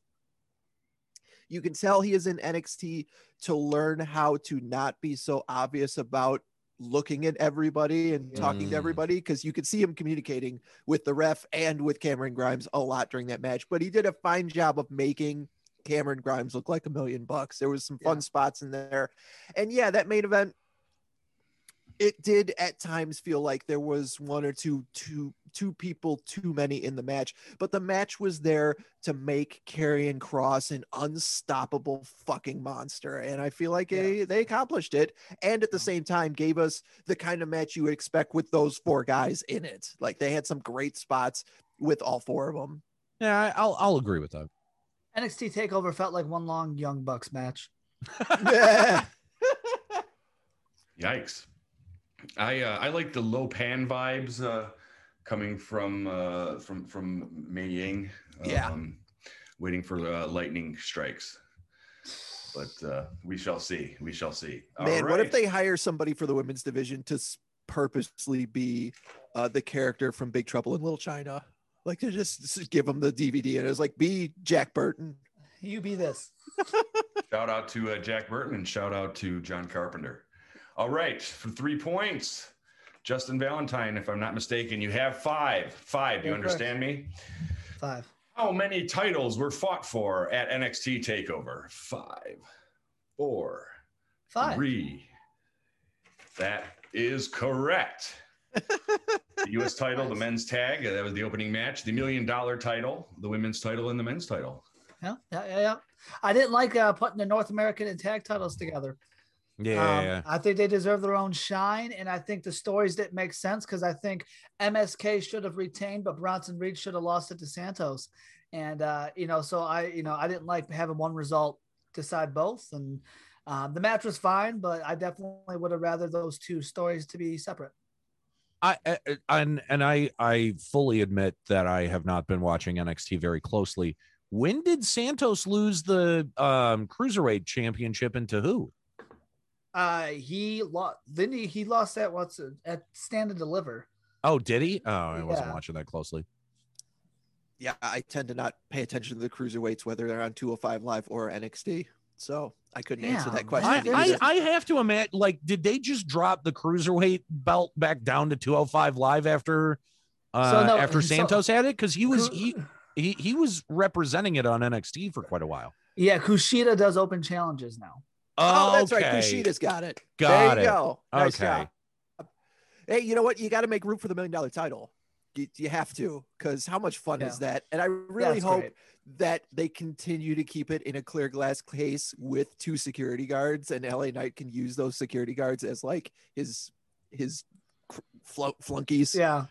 you can tell he is in N X T to learn how to not be so obvious about looking at everybody and talking mm. to everybody, because you could see him communicating with the ref and with Cameron Grimes a lot during that match. But he did a fine job of making Cameron Grimes look like a million bucks. There was some fun yeah. spots in there. And yeah, that main event, it did at times feel like there was one or two, two, two people too many in the match, but the match was there to make Karrion Kross an unstoppable fucking monster. And I feel like yeah. it, they accomplished it. And at the same time gave us the kind of match you would expect with those four guys in it. Like, they had some great spots with all four of them. Yeah. I'll, I'll agree with that. N X T TakeOver felt like one long Young Bucks match. yeah. Yikes. I uh, I like the low pan vibes uh, coming from uh, from from Mei Ying. Um, yeah, waiting for uh, lightning strikes. but uh, we shall see. We shall see. All Man, right. What if they hire somebody for the women's division to purposely be uh, the character from Big Trouble in Little China? Like, to just, just give them the D V D and it was like, be Jack Burton. You be this. Shout out to uh, Jack Burton and shout out to John Carpenter. All right. For three points, Justin Valentine, if I'm not mistaken, you have five. Five. Do you understand me? Five. How many titles were fought for at N X T TakeOver? Five, four, five. Three. That is correct. The U S title, nice. The men's tag, that was the opening match, the million dollar title, the women's title, and the men's title. Yeah, yeah, yeah. yeah. I didn't like uh, putting the North American and tag titles together. Yeah, um, yeah, I think they deserve their own shine, and I think the stories didn't make sense because I think M S K should have retained, but Bronson Reed should have lost it to Santos, and uh, you know, so I, you know, I didn't like having one result decide both, and um, the match was fine, but I definitely would have rather those two stories to be separate. I, I and and I I fully admit that I have not been watching N X T very closely. When did Santos lose the um, Cruiserweight Championship, and to who? Uh, he lost. Then he, he lost that what's at Stand and Deliver. Oh, did he? Oh, I yeah. wasn't watching that closely. Yeah, I tend to not pay attention to the cruiserweights, whether they're on two oh five Live or N X T. So I couldn't yeah. answer that question. I, I, I have to imagine, like, did they just drop the cruiserweight belt back down to two oh five Live after uh, so no, after Santos so, had it? Because he was he, he he was representing it on N X T for quite a while. Yeah, Kushida does open challenges now. Oh, that's okay. right. Kushida's got it. Got there you it. Go. Nice okay. job. Hey, you know what? You got to make room for the million dollar title. You, you have to, because how much fun yeah. is that? And I really that's hope great. that they continue to keep it in a clear glass case with two security guards, and L A Knight can use those security guards as like his his fl- flunkies. Yeah.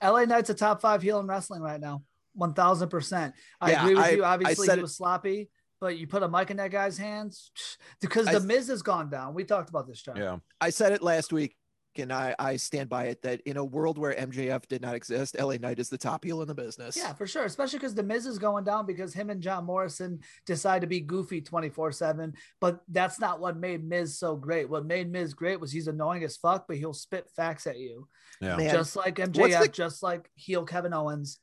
L A Knight's a top five heel in wrestling right now. one thousand percent. I yeah, agree with I, you. Obviously, he was it- sloppy. But you put a mic in that guy's hands because the I, Miz has gone down. We talked about this, John. Yeah, I said it last week, and I, I stand by it, that in a world where M J F did not exist, L A Knight is the top heel in the business. Yeah, for sure, especially because the Miz is going down because him and John Morrison decide to be goofy twenty-four seven, but that's not what made Miz so great. What made Miz great was he's annoying as fuck, but he'll spit facts at you. Yeah. Man, just like M J F, the- just like heel Kevin Owens.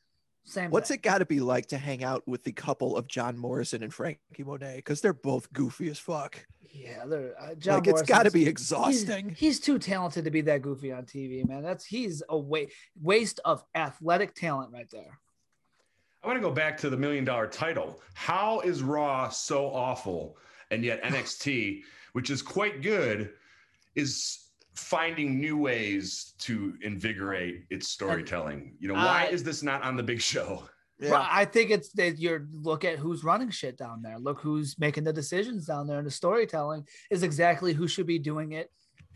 Same What's day. It got to be like to hang out with the couple of John Morrison and Frankie Monet? Because they're both goofy as fuck. Yeah, they're uh, John like Morrison, it's got to be exhausting. He's, he's too talented to be that goofy on T V, man. That's he's a wa- waste of athletic talent right there. I want to go back to the million dollar title. How is Raw so awful, and yet N X T, which is quite good, is finding new ways to invigorate its storytelling? You know, why uh, is this not on the big show? Yeah. I think it's that you're look at who's running shit down there. Look who's making the decisions down there, and the storytelling is exactly who should be doing it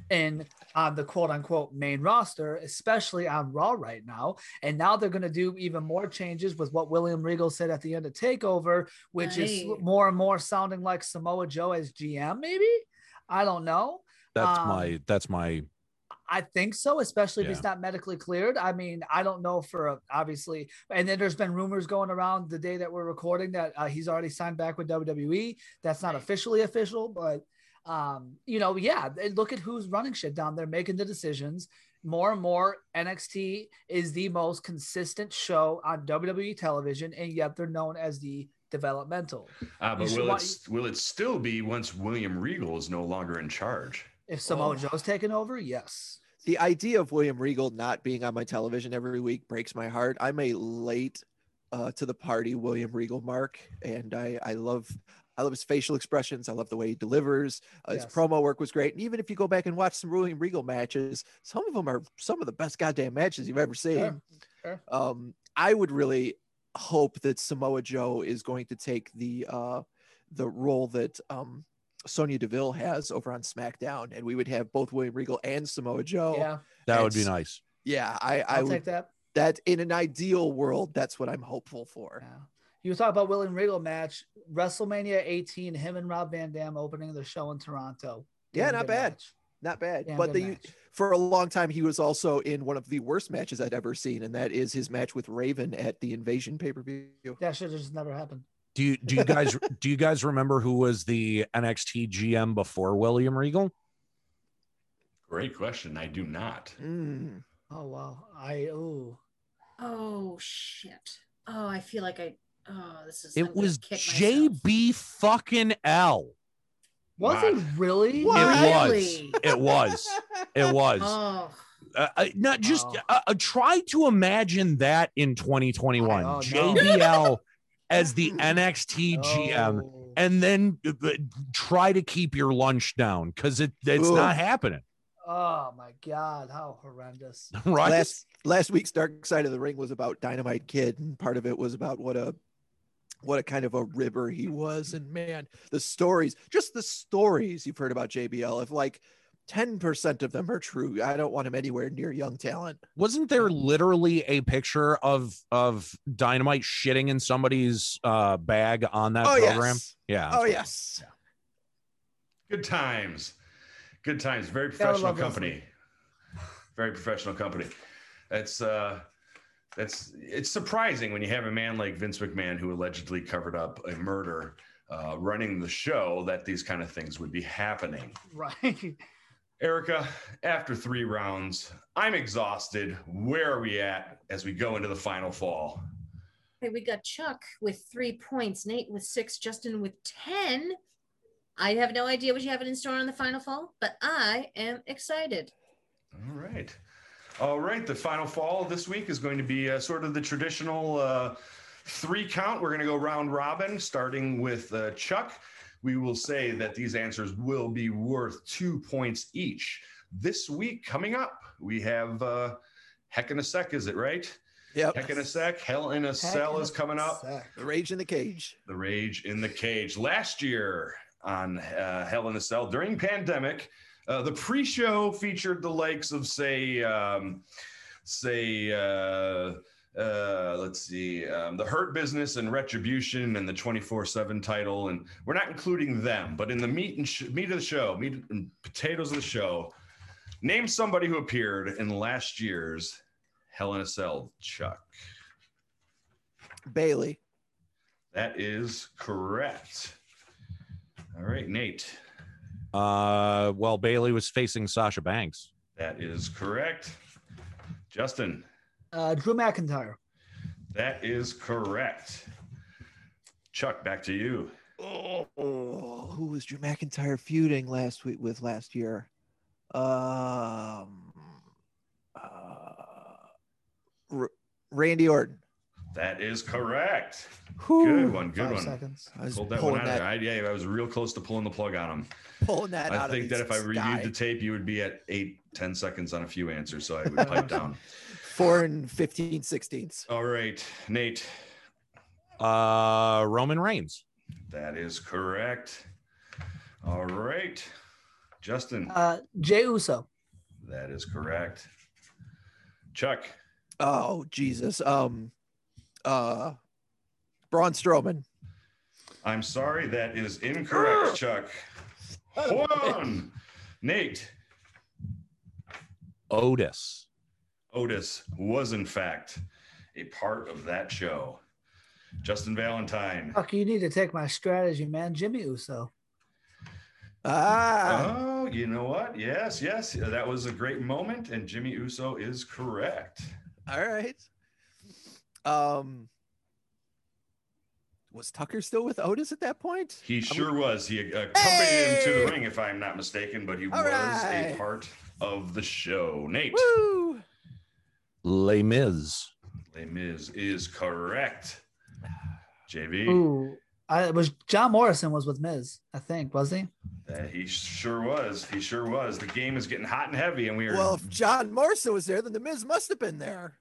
in on the quote unquote main roster, especially on Raw right now. And now they're going to do even more changes with what William Regal said at the end of TakeOver, which right. is more and more sounding like Samoa Joe as G M, maybe? I don't know. That's um, my, that's my, I think so, especially yeah. if he's not medically cleared. I mean, I don't know for a, obviously. And then there's been rumors going around the day that we're recording that uh, he's already signed back with W W E. That's not officially official, but um, you know, yeah, look at who's running shit down there, making the decisions. More and more, N X T is the most consistent show on W W E television, and yet they're known as the developmental. Uh, but will want, it, will it still be once William Regal is no longer in charge? If Samoa oh. Joe's taken over, yes. The idea of William Regal not being on my television every week breaks my heart. I'm a late uh, to the party William Regal mark, and I, I love I love his facial expressions. I love the way he delivers. Uh, yes. His promo work was great, and even if you go back and watch some William Regal matches, some of them are some of the best goddamn matches you've ever seen. Sure. Sure. Um, I would really hope that Samoa Joe is going to take the uh, the role that Um, Sonya Deville has over on SmackDown, and we would have both William Regal and Samoa Joe. Yeah, that and, would be nice. Yeah, I, I I'll would, take that. That in an ideal world, that's what I'm hopeful for. Yeah. You talk about William Regal match, WrestleMania eighteen, him and Rob Van Dam opening the show in Toronto. Damn yeah, not bad. Match. Not bad. Damn but the, for a long time, he was also in one of the worst matches I'd ever seen, and that is his match with Raven at the Invasion pay-per-view. That should have just never happened. Do you do you guys do you guys remember who was the N X T G M before William Regal? Great question. I do not. Mm. Oh wow. I oh. Oh shit. Oh, I feel like I. Oh, this is. It I'm was J B fucking L. Was wow. it really? What? It was. It was. It was. Oh. Uh, not just oh. uh, try to imagine that in twenty twenty-one. Oh, oh, J B L no. as the N X T G M, oh. and then uh, try to keep your lunch down because it it's Ooh. not happening. Oh my God, how horrendous! Right? Last last week's Dark Side of the Ring was about Dynamite Kid, and part of it was about what a what a kind of a ribber he was, and man, the stories, just the stories you've heard about J B L, if like ten percent of them are true, I don't want him anywhere near young talent. Wasn't there literally a picture of of Dynamite shitting in somebody's uh, bag on that oh, program? Yes. Yeah. Oh, yes. Yeah. Good times. Good times. Very professional company. Those. Very professional company. That's, uh, that's, it's surprising when you have a man like Vince McMahon, who allegedly covered up a murder, uh, running the show, that these kind of things would be happening. Right. Erica, after three rounds, I'm exhausted. Where are we at as we go into the final fall? Okay, we got Chuck with three points, Nate with six, Justin with ten. I have no idea what you have in store on the final fall, but I am excited. All right. All right, the final fall this week is going to be uh, sort of the traditional uh, three count. We're going to go round robin, starting with uh, Chuck. We will say that these answers will be worth two points each. This week coming up, we have uh, Heck in a Sec, is it right? Yep. Heck in a Sec, Hell in a Cell is coming up. The Rage in the Cage. The Rage in the Cage. Last year on uh, Hell in a Cell, during pandemic, uh, the pre-show featured the likes of, say, um, say... Uh, uh let's see um the Hurt Business and Retribution and the twenty-four seven title, and we're not including them, but in the meat and sh- meat of the show, meat and potatoes of the show, name somebody who appeared in last year's Hell in a Cell. Chuck. Bailey. That is correct. All right, Nate. Uh well, Bailey was facing Sasha Banks. That is correct. Justin. Uh, Drew McIntyre. That is correct. Chuck, back to you. Oh, who was Drew McIntyre feuding last week with last year? Um, uh, R- Randy Orton. That is correct. Whew. Good one. Good Five one. Seconds. I pulled that one out. That. Of I, yeah, I was real close to pulling the plug on him. Pulling that I out. I think that if I reviewed guy. the tape, you would be at eight, ten seconds on a few answers, so I would pipe down. Four and fifteen sixteenths. All right, Nate. Uh, Roman Reigns. That is correct. All right, Justin. Uh, Jey Uso. That is correct. Chuck. Oh Jesus. Um. Uh, Braun Strowman. I'm sorry, that is incorrect, Chuck. Hold on, Nate. Otis. Otis was, in fact, a part of that show. Justin Valentine. Fuck, you need to take my strategy, man. Jimmy Uso. Ah. Oh, you know what? Yes, yes. That was a great moment, and Jimmy Uso is correct. All right. Um, was Tucker still with Otis at that point? He sure I'm... was. He accompanied hey! him to the ring, if I'm not mistaken, but he All was right. a part of the show. Nate. Woo! Les Miz. Les Miz is correct. J V. Ooh, I was John Morrison was with Miz, I think, was he? Uh, he sure was. He sure was. The game is getting hot and heavy, and we are. Well, if John Morrison was there, then the Miz must have been there.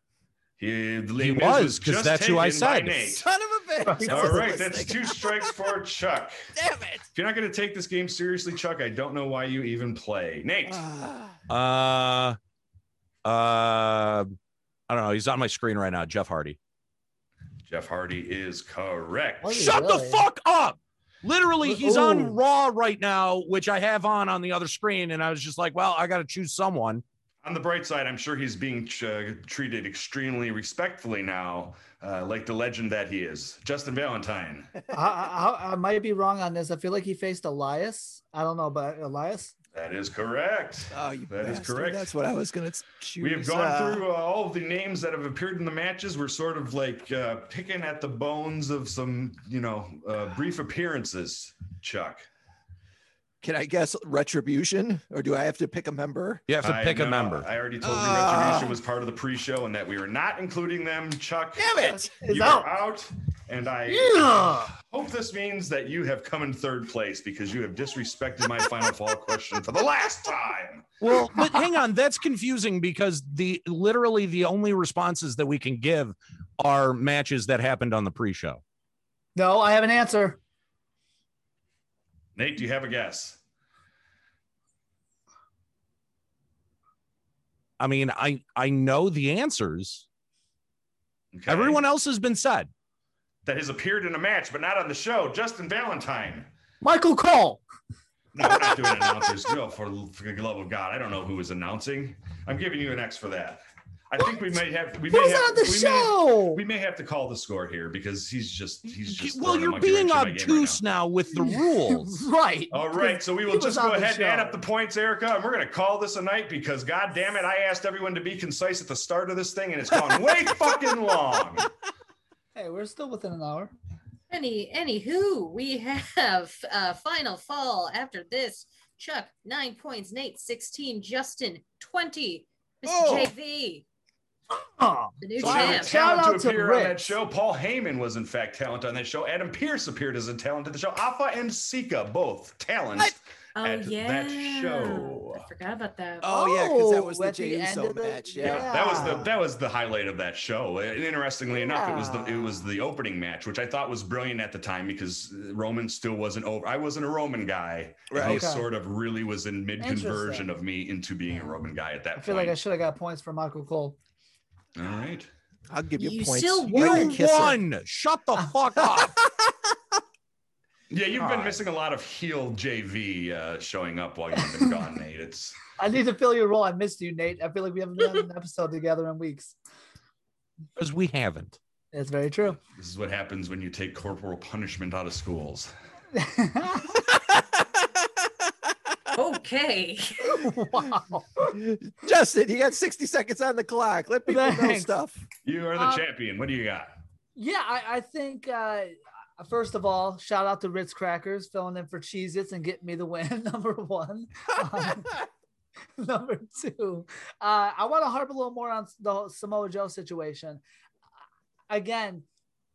He, he was, because that's who I said. Son of a bitch. All right, that's two strikes for Chuck. Damn it. If you're not going to take this game seriously, Chuck, I don't know why you even play. Nate. Uh, uh. I don't know. He's on my screen right now. Jeff Hardy. Jeff Hardy is correct. What Shut really? the fuck up. Literally, he's Ooh. on Raw right now, which I have on on the other screen. And I was just like, well, I got to choose someone. On the bright side, I'm sure he's being ch- treated extremely respectfully now, uh, like the legend that he is. Justin Valentine. I, I, I might be wrong on this. I feel like he faced Elias. I don't know, but Elias? That is correct. Oh, you that bastard. Is correct. That's what I was going to choose. We have gone uh, through uh, all of the names that have appeared in the matches. We're sort of like uh, picking at the bones of some, you know, uh, brief appearances, Chuck. Can I guess Retribution, or do I have to pick a member? You have to I pick know. a member. I already told you uh, Retribution was part of the pre-show and that we were not including them. Chuck, damn it, you out. are out. And I yeah. hope this means that you have come in third place because you have disrespected my final fall question for the last time. Well, but hang on. That's confusing because the literally the only responses that we can give are matches that happened on the pre-show. No, I have an answer. Nate, do you have a guess? I mean, I, I know the answers. Okay. Everyone else has been said. That has appeared in a match, but not on the show. Justin Valentine. Michael Cole. No, we're not doing announcers. No, for, for the love of God, I don't know who was announcing. I'm giving you an X for that. I what? think we may have we may Who's have, on the we, show? May, we may have to call the score here because he's just he's just well you're being obtuse right now. now with the rules. Right. All right, so we will just go ahead and add up the points, Erica, and we're going to call this a night because god damn it, I asked everyone to be concise at the start of this thing and it's gone way fucking long. Hey, we're still within an hour. Any anywho, we have uh final fall after this. Chuck nine points, Nate sixteen, Justin twenty, Mister Oh. J V. Oh, so talent Shout out to appear to on that show. Paul Heyman was in fact talent on that show. Adam Pearce appeared as a talent at the show. Alpha and Sika both talent oh, at yeah. that show. I forgot about that. Oh, oh yeah, because that was the J U S O match. Yeah. yeah, that was the that was the highlight of that show. And interestingly yeah. enough, it was the it was the opening match, which I thought was brilliant at the time because Roman still wasn't over. I wasn't a Roman guy. Right. And okay. He sort of really was in mid conversion of me into being a Roman guy at that point. I feel point. like I should have got points for Michael Cole. All right. I'll give you, you points. Still won. You won. Shut the fuck up. Yeah, you've All been right. missing a lot of heel J V uh, showing up while you've been gone, Nate. It's. I need to fill your role. I missed you, Nate. I feel like we haven't done an episode together in weeks. Because we haven't. That's very true. This is what happens when you take corporal punishment out of schools. Okay. Wow. Justin, you got sixty seconds on the clock. Let people Thanks. know stuff. You are the um, champion. What do you got? Yeah, I, I think, uh, first of all, shout out to Ritz Crackers filling in for Cheez-Its and getting me the win, number one. Um, number two, uh, I want to harp a little more on the Samoa Joe situation. Again,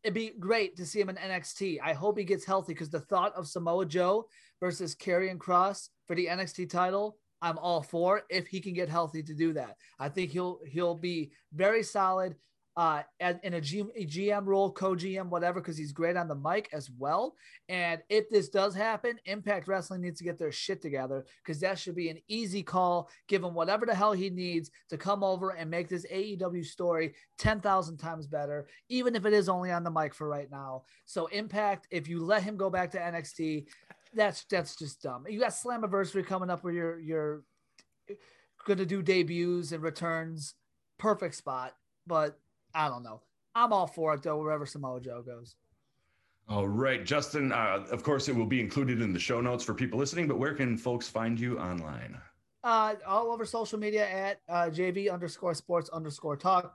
it'd be great to see him in N X T. I hope he gets healthy because the thought of Samoa Joe versus Karrion Kross for the N X T title, I'm all for if he can get healthy to do that. I think he'll he'll be very solid uh, in a, G, a G M role, co-G M, whatever, because he's great on the mic as well. And if this does happen, Impact Wrestling needs to get their shit together because that should be an easy call. Give him whatever the hell he needs to come over and make this A E W story ten thousand times better, even if it is only on the mic for right now. So Impact, if you let him go back to N X T, That's that's just dumb. You got Slammiversary coming up where you're you're gonna do debuts and returns. Perfect spot, but I don't know. I'm all for it though, wherever Samoa Joe goes. All right, Justin. Uh, of course, it will be included in the show notes for people listening. But where can folks find you online? Uh, all over social media at uh, J V underscore Sports underscore Talk.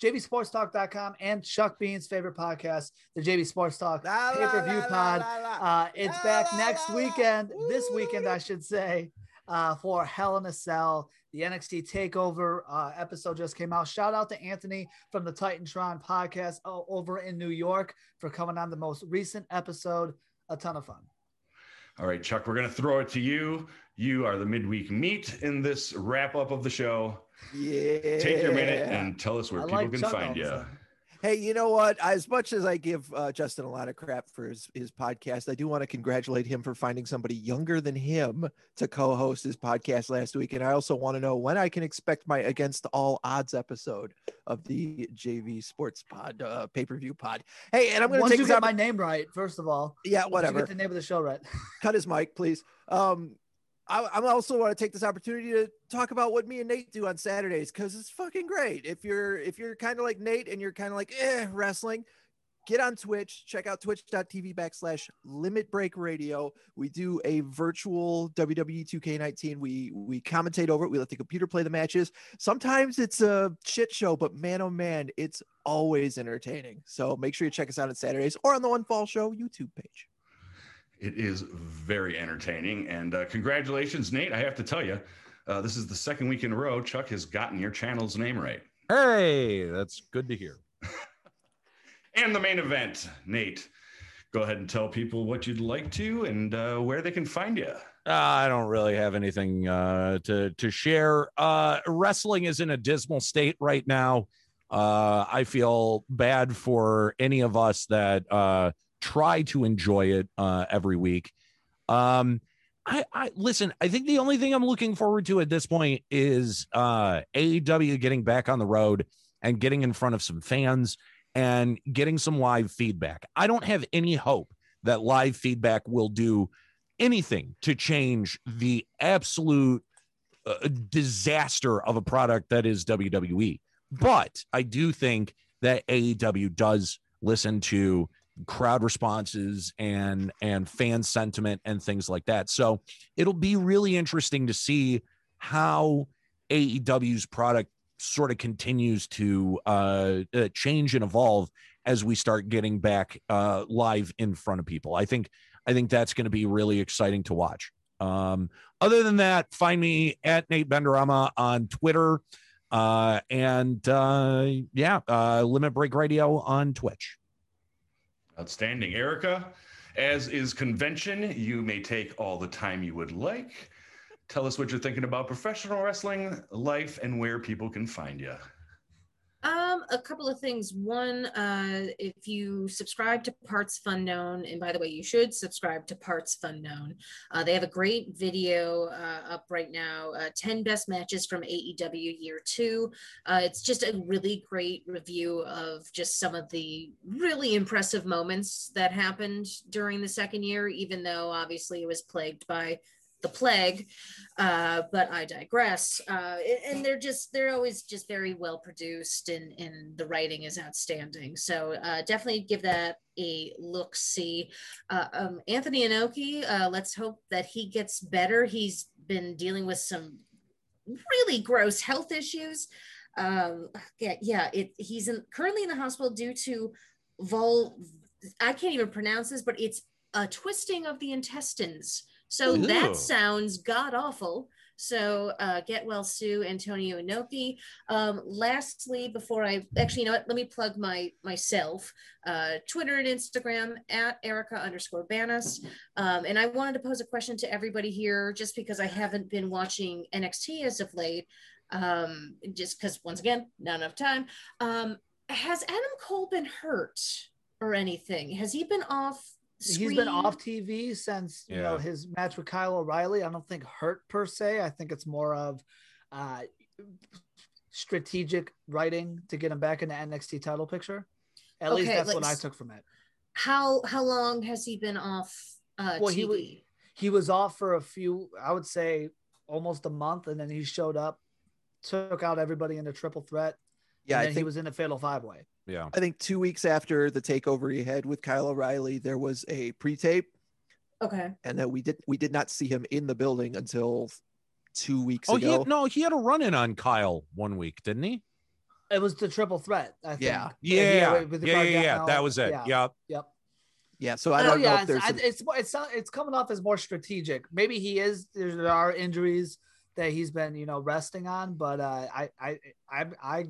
J V Sports Talk dot com and Chuck Bean's favorite podcast, the J V Sports Talk la, pay-per-view la, pod. La, la, la. Uh, it's la, back la, next la, weekend, la. this weekend, I should say, uh, for Hell in a Cell. The N X T TakeOver uh, episode just came out. Shout out to Anthony from the Titantron podcast uh, over in New York for coming on the most recent episode. A ton of fun. All right, Chuck, we're going to throw it to you. You are the midweek meat in this wrap-up of the show. Yeah. Take your minute and tell us where I people like can Chuck find Owens. you. Hey, you know what? As much as I give uh, Justin a lot of crap for his, his podcast, I do want to congratulate him for finding somebody younger than him to co-host his podcast last week. And I also want to know when I can expect my Against All Odds episode of the J V Sports Pod, uh, pay-per-view pod. Hey, and I'm going to take you got my name right, first of all. Yeah, whatever. Get the name of the show right. Cut his mic, please. Um, I, I also want to take this opportunity to talk about what me and Nate do on Saturdays, because it's fucking great. If you're if you're kind of like Nate and you're kind of like, eh, wrestling, get on Twitch. Check out twitch.tv backslash Limit Break Radio. We do a virtual W W E two K nineteen. We we commentate over it. We let the computer play the matches. Sometimes it's a shit show, but man, oh man, it's always entertaining. So make sure you check us out on Saturdays or on the One Fall Show YouTube page. It is very entertaining. And uh, congratulations, Nate. I have to tell you, uh, this is the second week in a row Chuck has gotten your channel's name right. Hey, that's good to hear. And the main event, Nate, go ahead and tell people what you'd like to and uh, where they can find you. Uh, I don't really have anything uh, to, to share. Uh, wrestling is in a dismal state right now. Uh, I feel bad for any of us that... Uh, try to enjoy it uh, every week. Um, I, I listen, I think the only thing I'm looking forward to at this point is uh, A E W getting back on the road and getting in front of some fans and getting some live feedback. I don't have any hope that live feedback will do anything to change the absolute uh, disaster of a product that is W W E. But I do think that A E W does listen to crowd responses and and fan sentiment and things like that. So it'll be really interesting to see how A E W's product sort of continues to uh, uh, change and evolve as we start getting back uh, live in front of people. I think I think that's going to be really exciting to watch. Um, other than that, find me at Nate Benderama on Twitter uh, and uh, yeah, uh, Limit Break Radio on Twitch. Outstanding. Erica, as is convention, you may take all the time you would like. Tell us what you're thinking about professional wrestling, life, and where people can find you. Um, a couple of things. One, uh, if you subscribe to Parts Fun Known, and by the way, you should subscribe to Parts Fun Known. Uh, they have a great video uh, up right now, uh, ten Best Matches from A E W Year two. Uh, it's just a really great review of just some of the really impressive moments that happened during the second year, even though obviously it was plagued by the plague, uh, but I digress. Uh, and they're just, they're always just very well produced, and, and the writing is outstanding. So uh, definitely give that a look-see. Uh, um, Anthony Inoki, uh, let's hope that he gets better. He's been dealing with some really gross health issues. Um, yeah, yeah it, he's in, currently in the hospital due to vol, I can't even pronounce this, but it's a twisting of the intestines. So Ooh. That sounds god-awful. So uh, get well, Sue, Antonio Inoki. Um, lastly, before I... Actually, you know what? Let me plug my myself. Uh, Twitter and Instagram, at Erica underscore Banas. Um, and I wanted to pose a question to everybody here, just because I haven't been watching N X T as of late. Um, just because, once again, not enough time. Um, has Adam Cole been hurt or anything? Has he been off... Screen. He's been off T V since yeah. you know his match with Kyle O'Reilly. I don't think hurt per se. I think it's more of uh, strategic writing to get him back in the N X T title picture. At okay, least that's what I took from it. How how long has he been off? Uh, well, T V? he was he was off for a few. I would say almost a month, and then he showed up, took out everybody in a triple threat. Yeah, and I then think- he was in a fatal five way. Yeah, I think two weeks after the takeover he had with Kyle O'Reilly, there was a pre-tape. Okay, and that we did we did not see him in the building until two weeks oh, ago. He had, no, he had a run-in on Kyle one week, didn't he? It was the triple threat. I think. Yeah, yeah, yeah, yeah, yeah, yeah. That was it. Yeah. Yep, yep, yeah. So I don't oh, know yeah, if there's it's, a... it's it's not, it's coming off as more strategic. Maybe he is. There are injuries that he's been you know resting on, but uh, I I I I.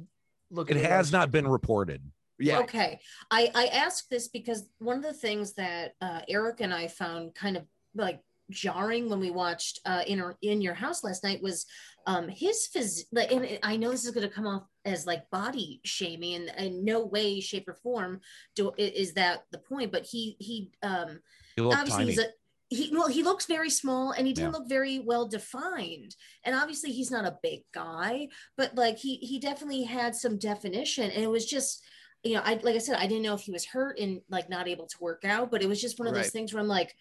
Look, it has not been reported. Yeah. Okay. I, I ask this because one of the things that uh, Eric and I found kind of like jarring when we watched uh, in our, in your house last night was um, his phys- like, and I know this is going to come off as like body shaming, and in no way, shape, or form do is that the point. But he he um he obviously tiny. he's a. He well, he looks very small, and he didn't yeah. look very well defined. And obviously, he's not a big guy, but like he he definitely had some definition. And it was just, you know, I like I said, I didn't know if he was hurt and like not able to work out, but it was just one of right. those things where I'm like,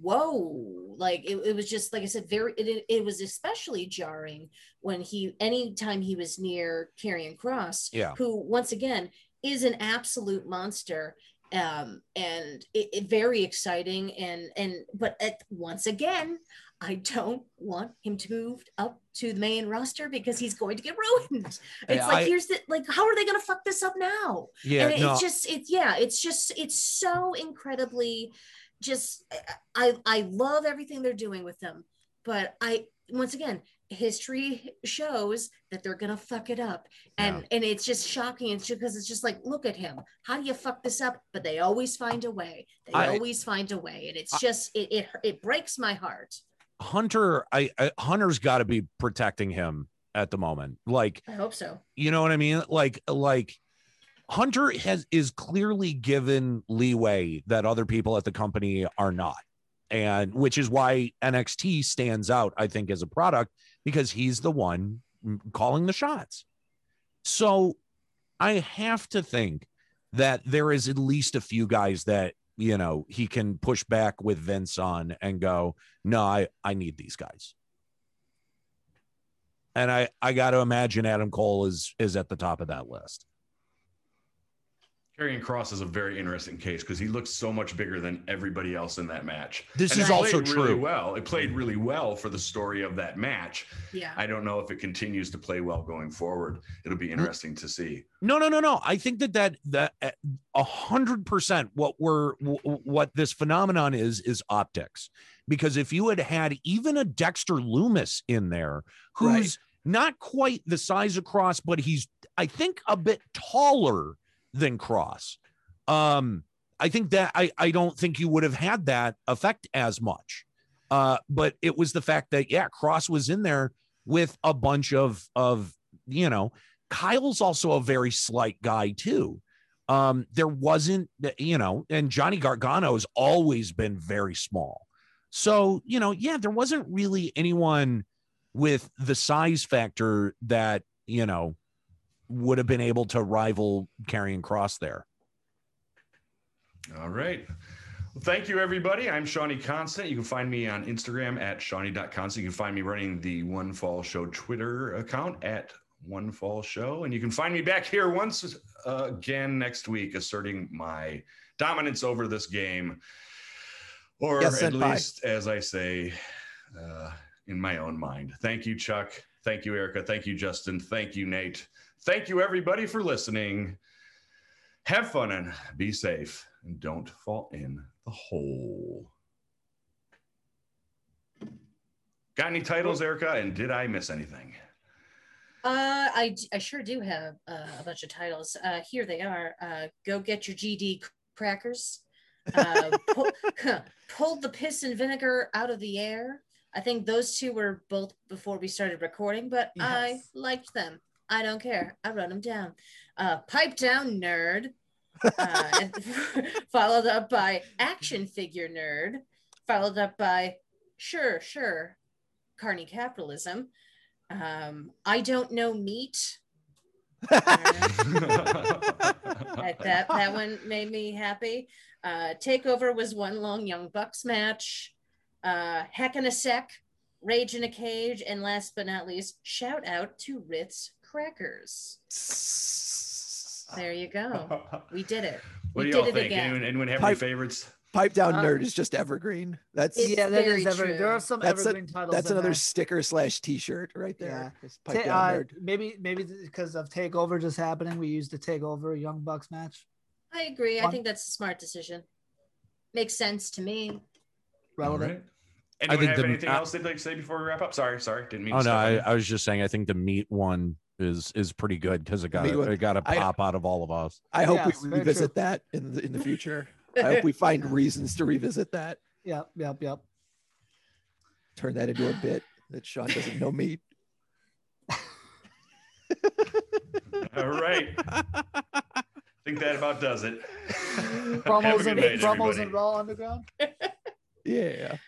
whoa, like it, it was just, like I said, very, it, it was especially jarring when he, anytime he was near Karrion Kross, yeah. who once again is an absolute monster, um, and it, it very exciting. And, and, but at, once again, I don't want him to move up to the main roster because he's going to get ruined. It's yeah, like, I, here's the, like, how are they going to fuck this up now? Yeah, and it, no. it's just, it's, yeah, it's just, it's so incredibly just, I, I love everything they're doing with them, but I, once again, history shows that they're going to fuck it up. And, yeah. and it's just shocking. It's because it's just like, look at him. How do you fuck this up? But they always find a way. They I, always find a way. And it's I, just, it, it, it breaks my heart. Hunter, I, I Hunter's got to be protecting him at the moment. Like, I hope so. You know what I mean? Like, like Hunter has is clearly given leeway that other people at the company are not, and which is why N X T stands out, I think, as a product, because he's the one calling the shots. So I have to think that there is at least a few guys that, you know, he can push back with Vince on and go, no, I, I need these guys. And I, I got to imagine Adam Cole is, is at the top of that list. Karrion Kross is a very interesting case because he looks so much bigger than everybody else in that match. This and is also true. Really well, it played really well for the story of that match. Yeah. I don't know if it continues to play well going forward. It'll be interesting to see. No, no, no, no. I think that that that a hundred percent what we're what this phenomenon is is optics, because if you had had even a Dexter Loomis in there, who's right. not quite the size of Kross, but he's I think a bit taller than Kross. Um, I think that I, I don't think you would have had that effect as much. Uh, but it was the fact that, yeah, Kross was in there with a bunch of, of, you know, Kyle's also a very slight guy too. Um, there wasn't, you know, and Johnny Gargano's always been very small. So, you know, yeah, there wasn't really anyone with the size factor that, you know, would have been able to rival Karrion Kross there. All right. Well, thank you, everybody. I'm Shonny Constant. You can find me on Instagram at shonny dot constant. You can find me running the One Fall Show Twitter account at One Fall Show. And you can find me back here once uh, again next week, asserting my dominance over this game. Or yes, at least, bye. As I say, uh, in my own mind. Thank you, Chuck. Thank you, Erica. Thank you, Justin. Thank you, Nate. Thank you, everybody, for listening. Have fun and be safe. And don't fall in the hole. Got any titles, Erica? And did I miss anything? Uh, I, I sure do have uh, a bunch of titles. Uh, here they are. Uh, go get your G D crackers. Uh, pull, pulled the piss and vinegar out of the air. I think those two were both before we started recording, but yes. I liked them. I don't care. I run them down. Uh, pipe down, nerd. Uh, followed up by action figure nerd. Followed up by sure, sure, carny capitalism. Um, I don't know meat. I don't know. that, that one made me happy. Uh, Takeover was one long Young Bucks match. Uh, heck in a sec. Rage in a cage. And last but not least, shout out to Ritz Crackers. There you go. We did it. What we do y'all did think? It anyone, anyone have pipe, any favorites? Pipe down um, nerd is just evergreen. That's yeah, that is evergreen. There are some that's evergreen a, titles. That's another there. sticker slash T-shirt right there. Yeah. Pipe Ta- down nerd. Uh, maybe maybe because of Takeover just happening, we used the Takeover Young Bucks match. I agree. One. I think that's a smart decision. Makes sense to me. Relevant. Right. Anyone I think have the, anything uh, else they'd like to say before we wrap up? Sorry, sorry, didn't mean. Oh to no, I, I was just saying. I think the meat one. is is pretty good because it got it got to pop I, out of all of us. I hope yes, we revisit true. that in the, in the future. I hope we find reasons to revisit that. Yep, yep, yep. Turn that into a bit that Sean doesn't know meat. All right. I think that about does it. Promos and, night, promos and Raw Underground. Yeah.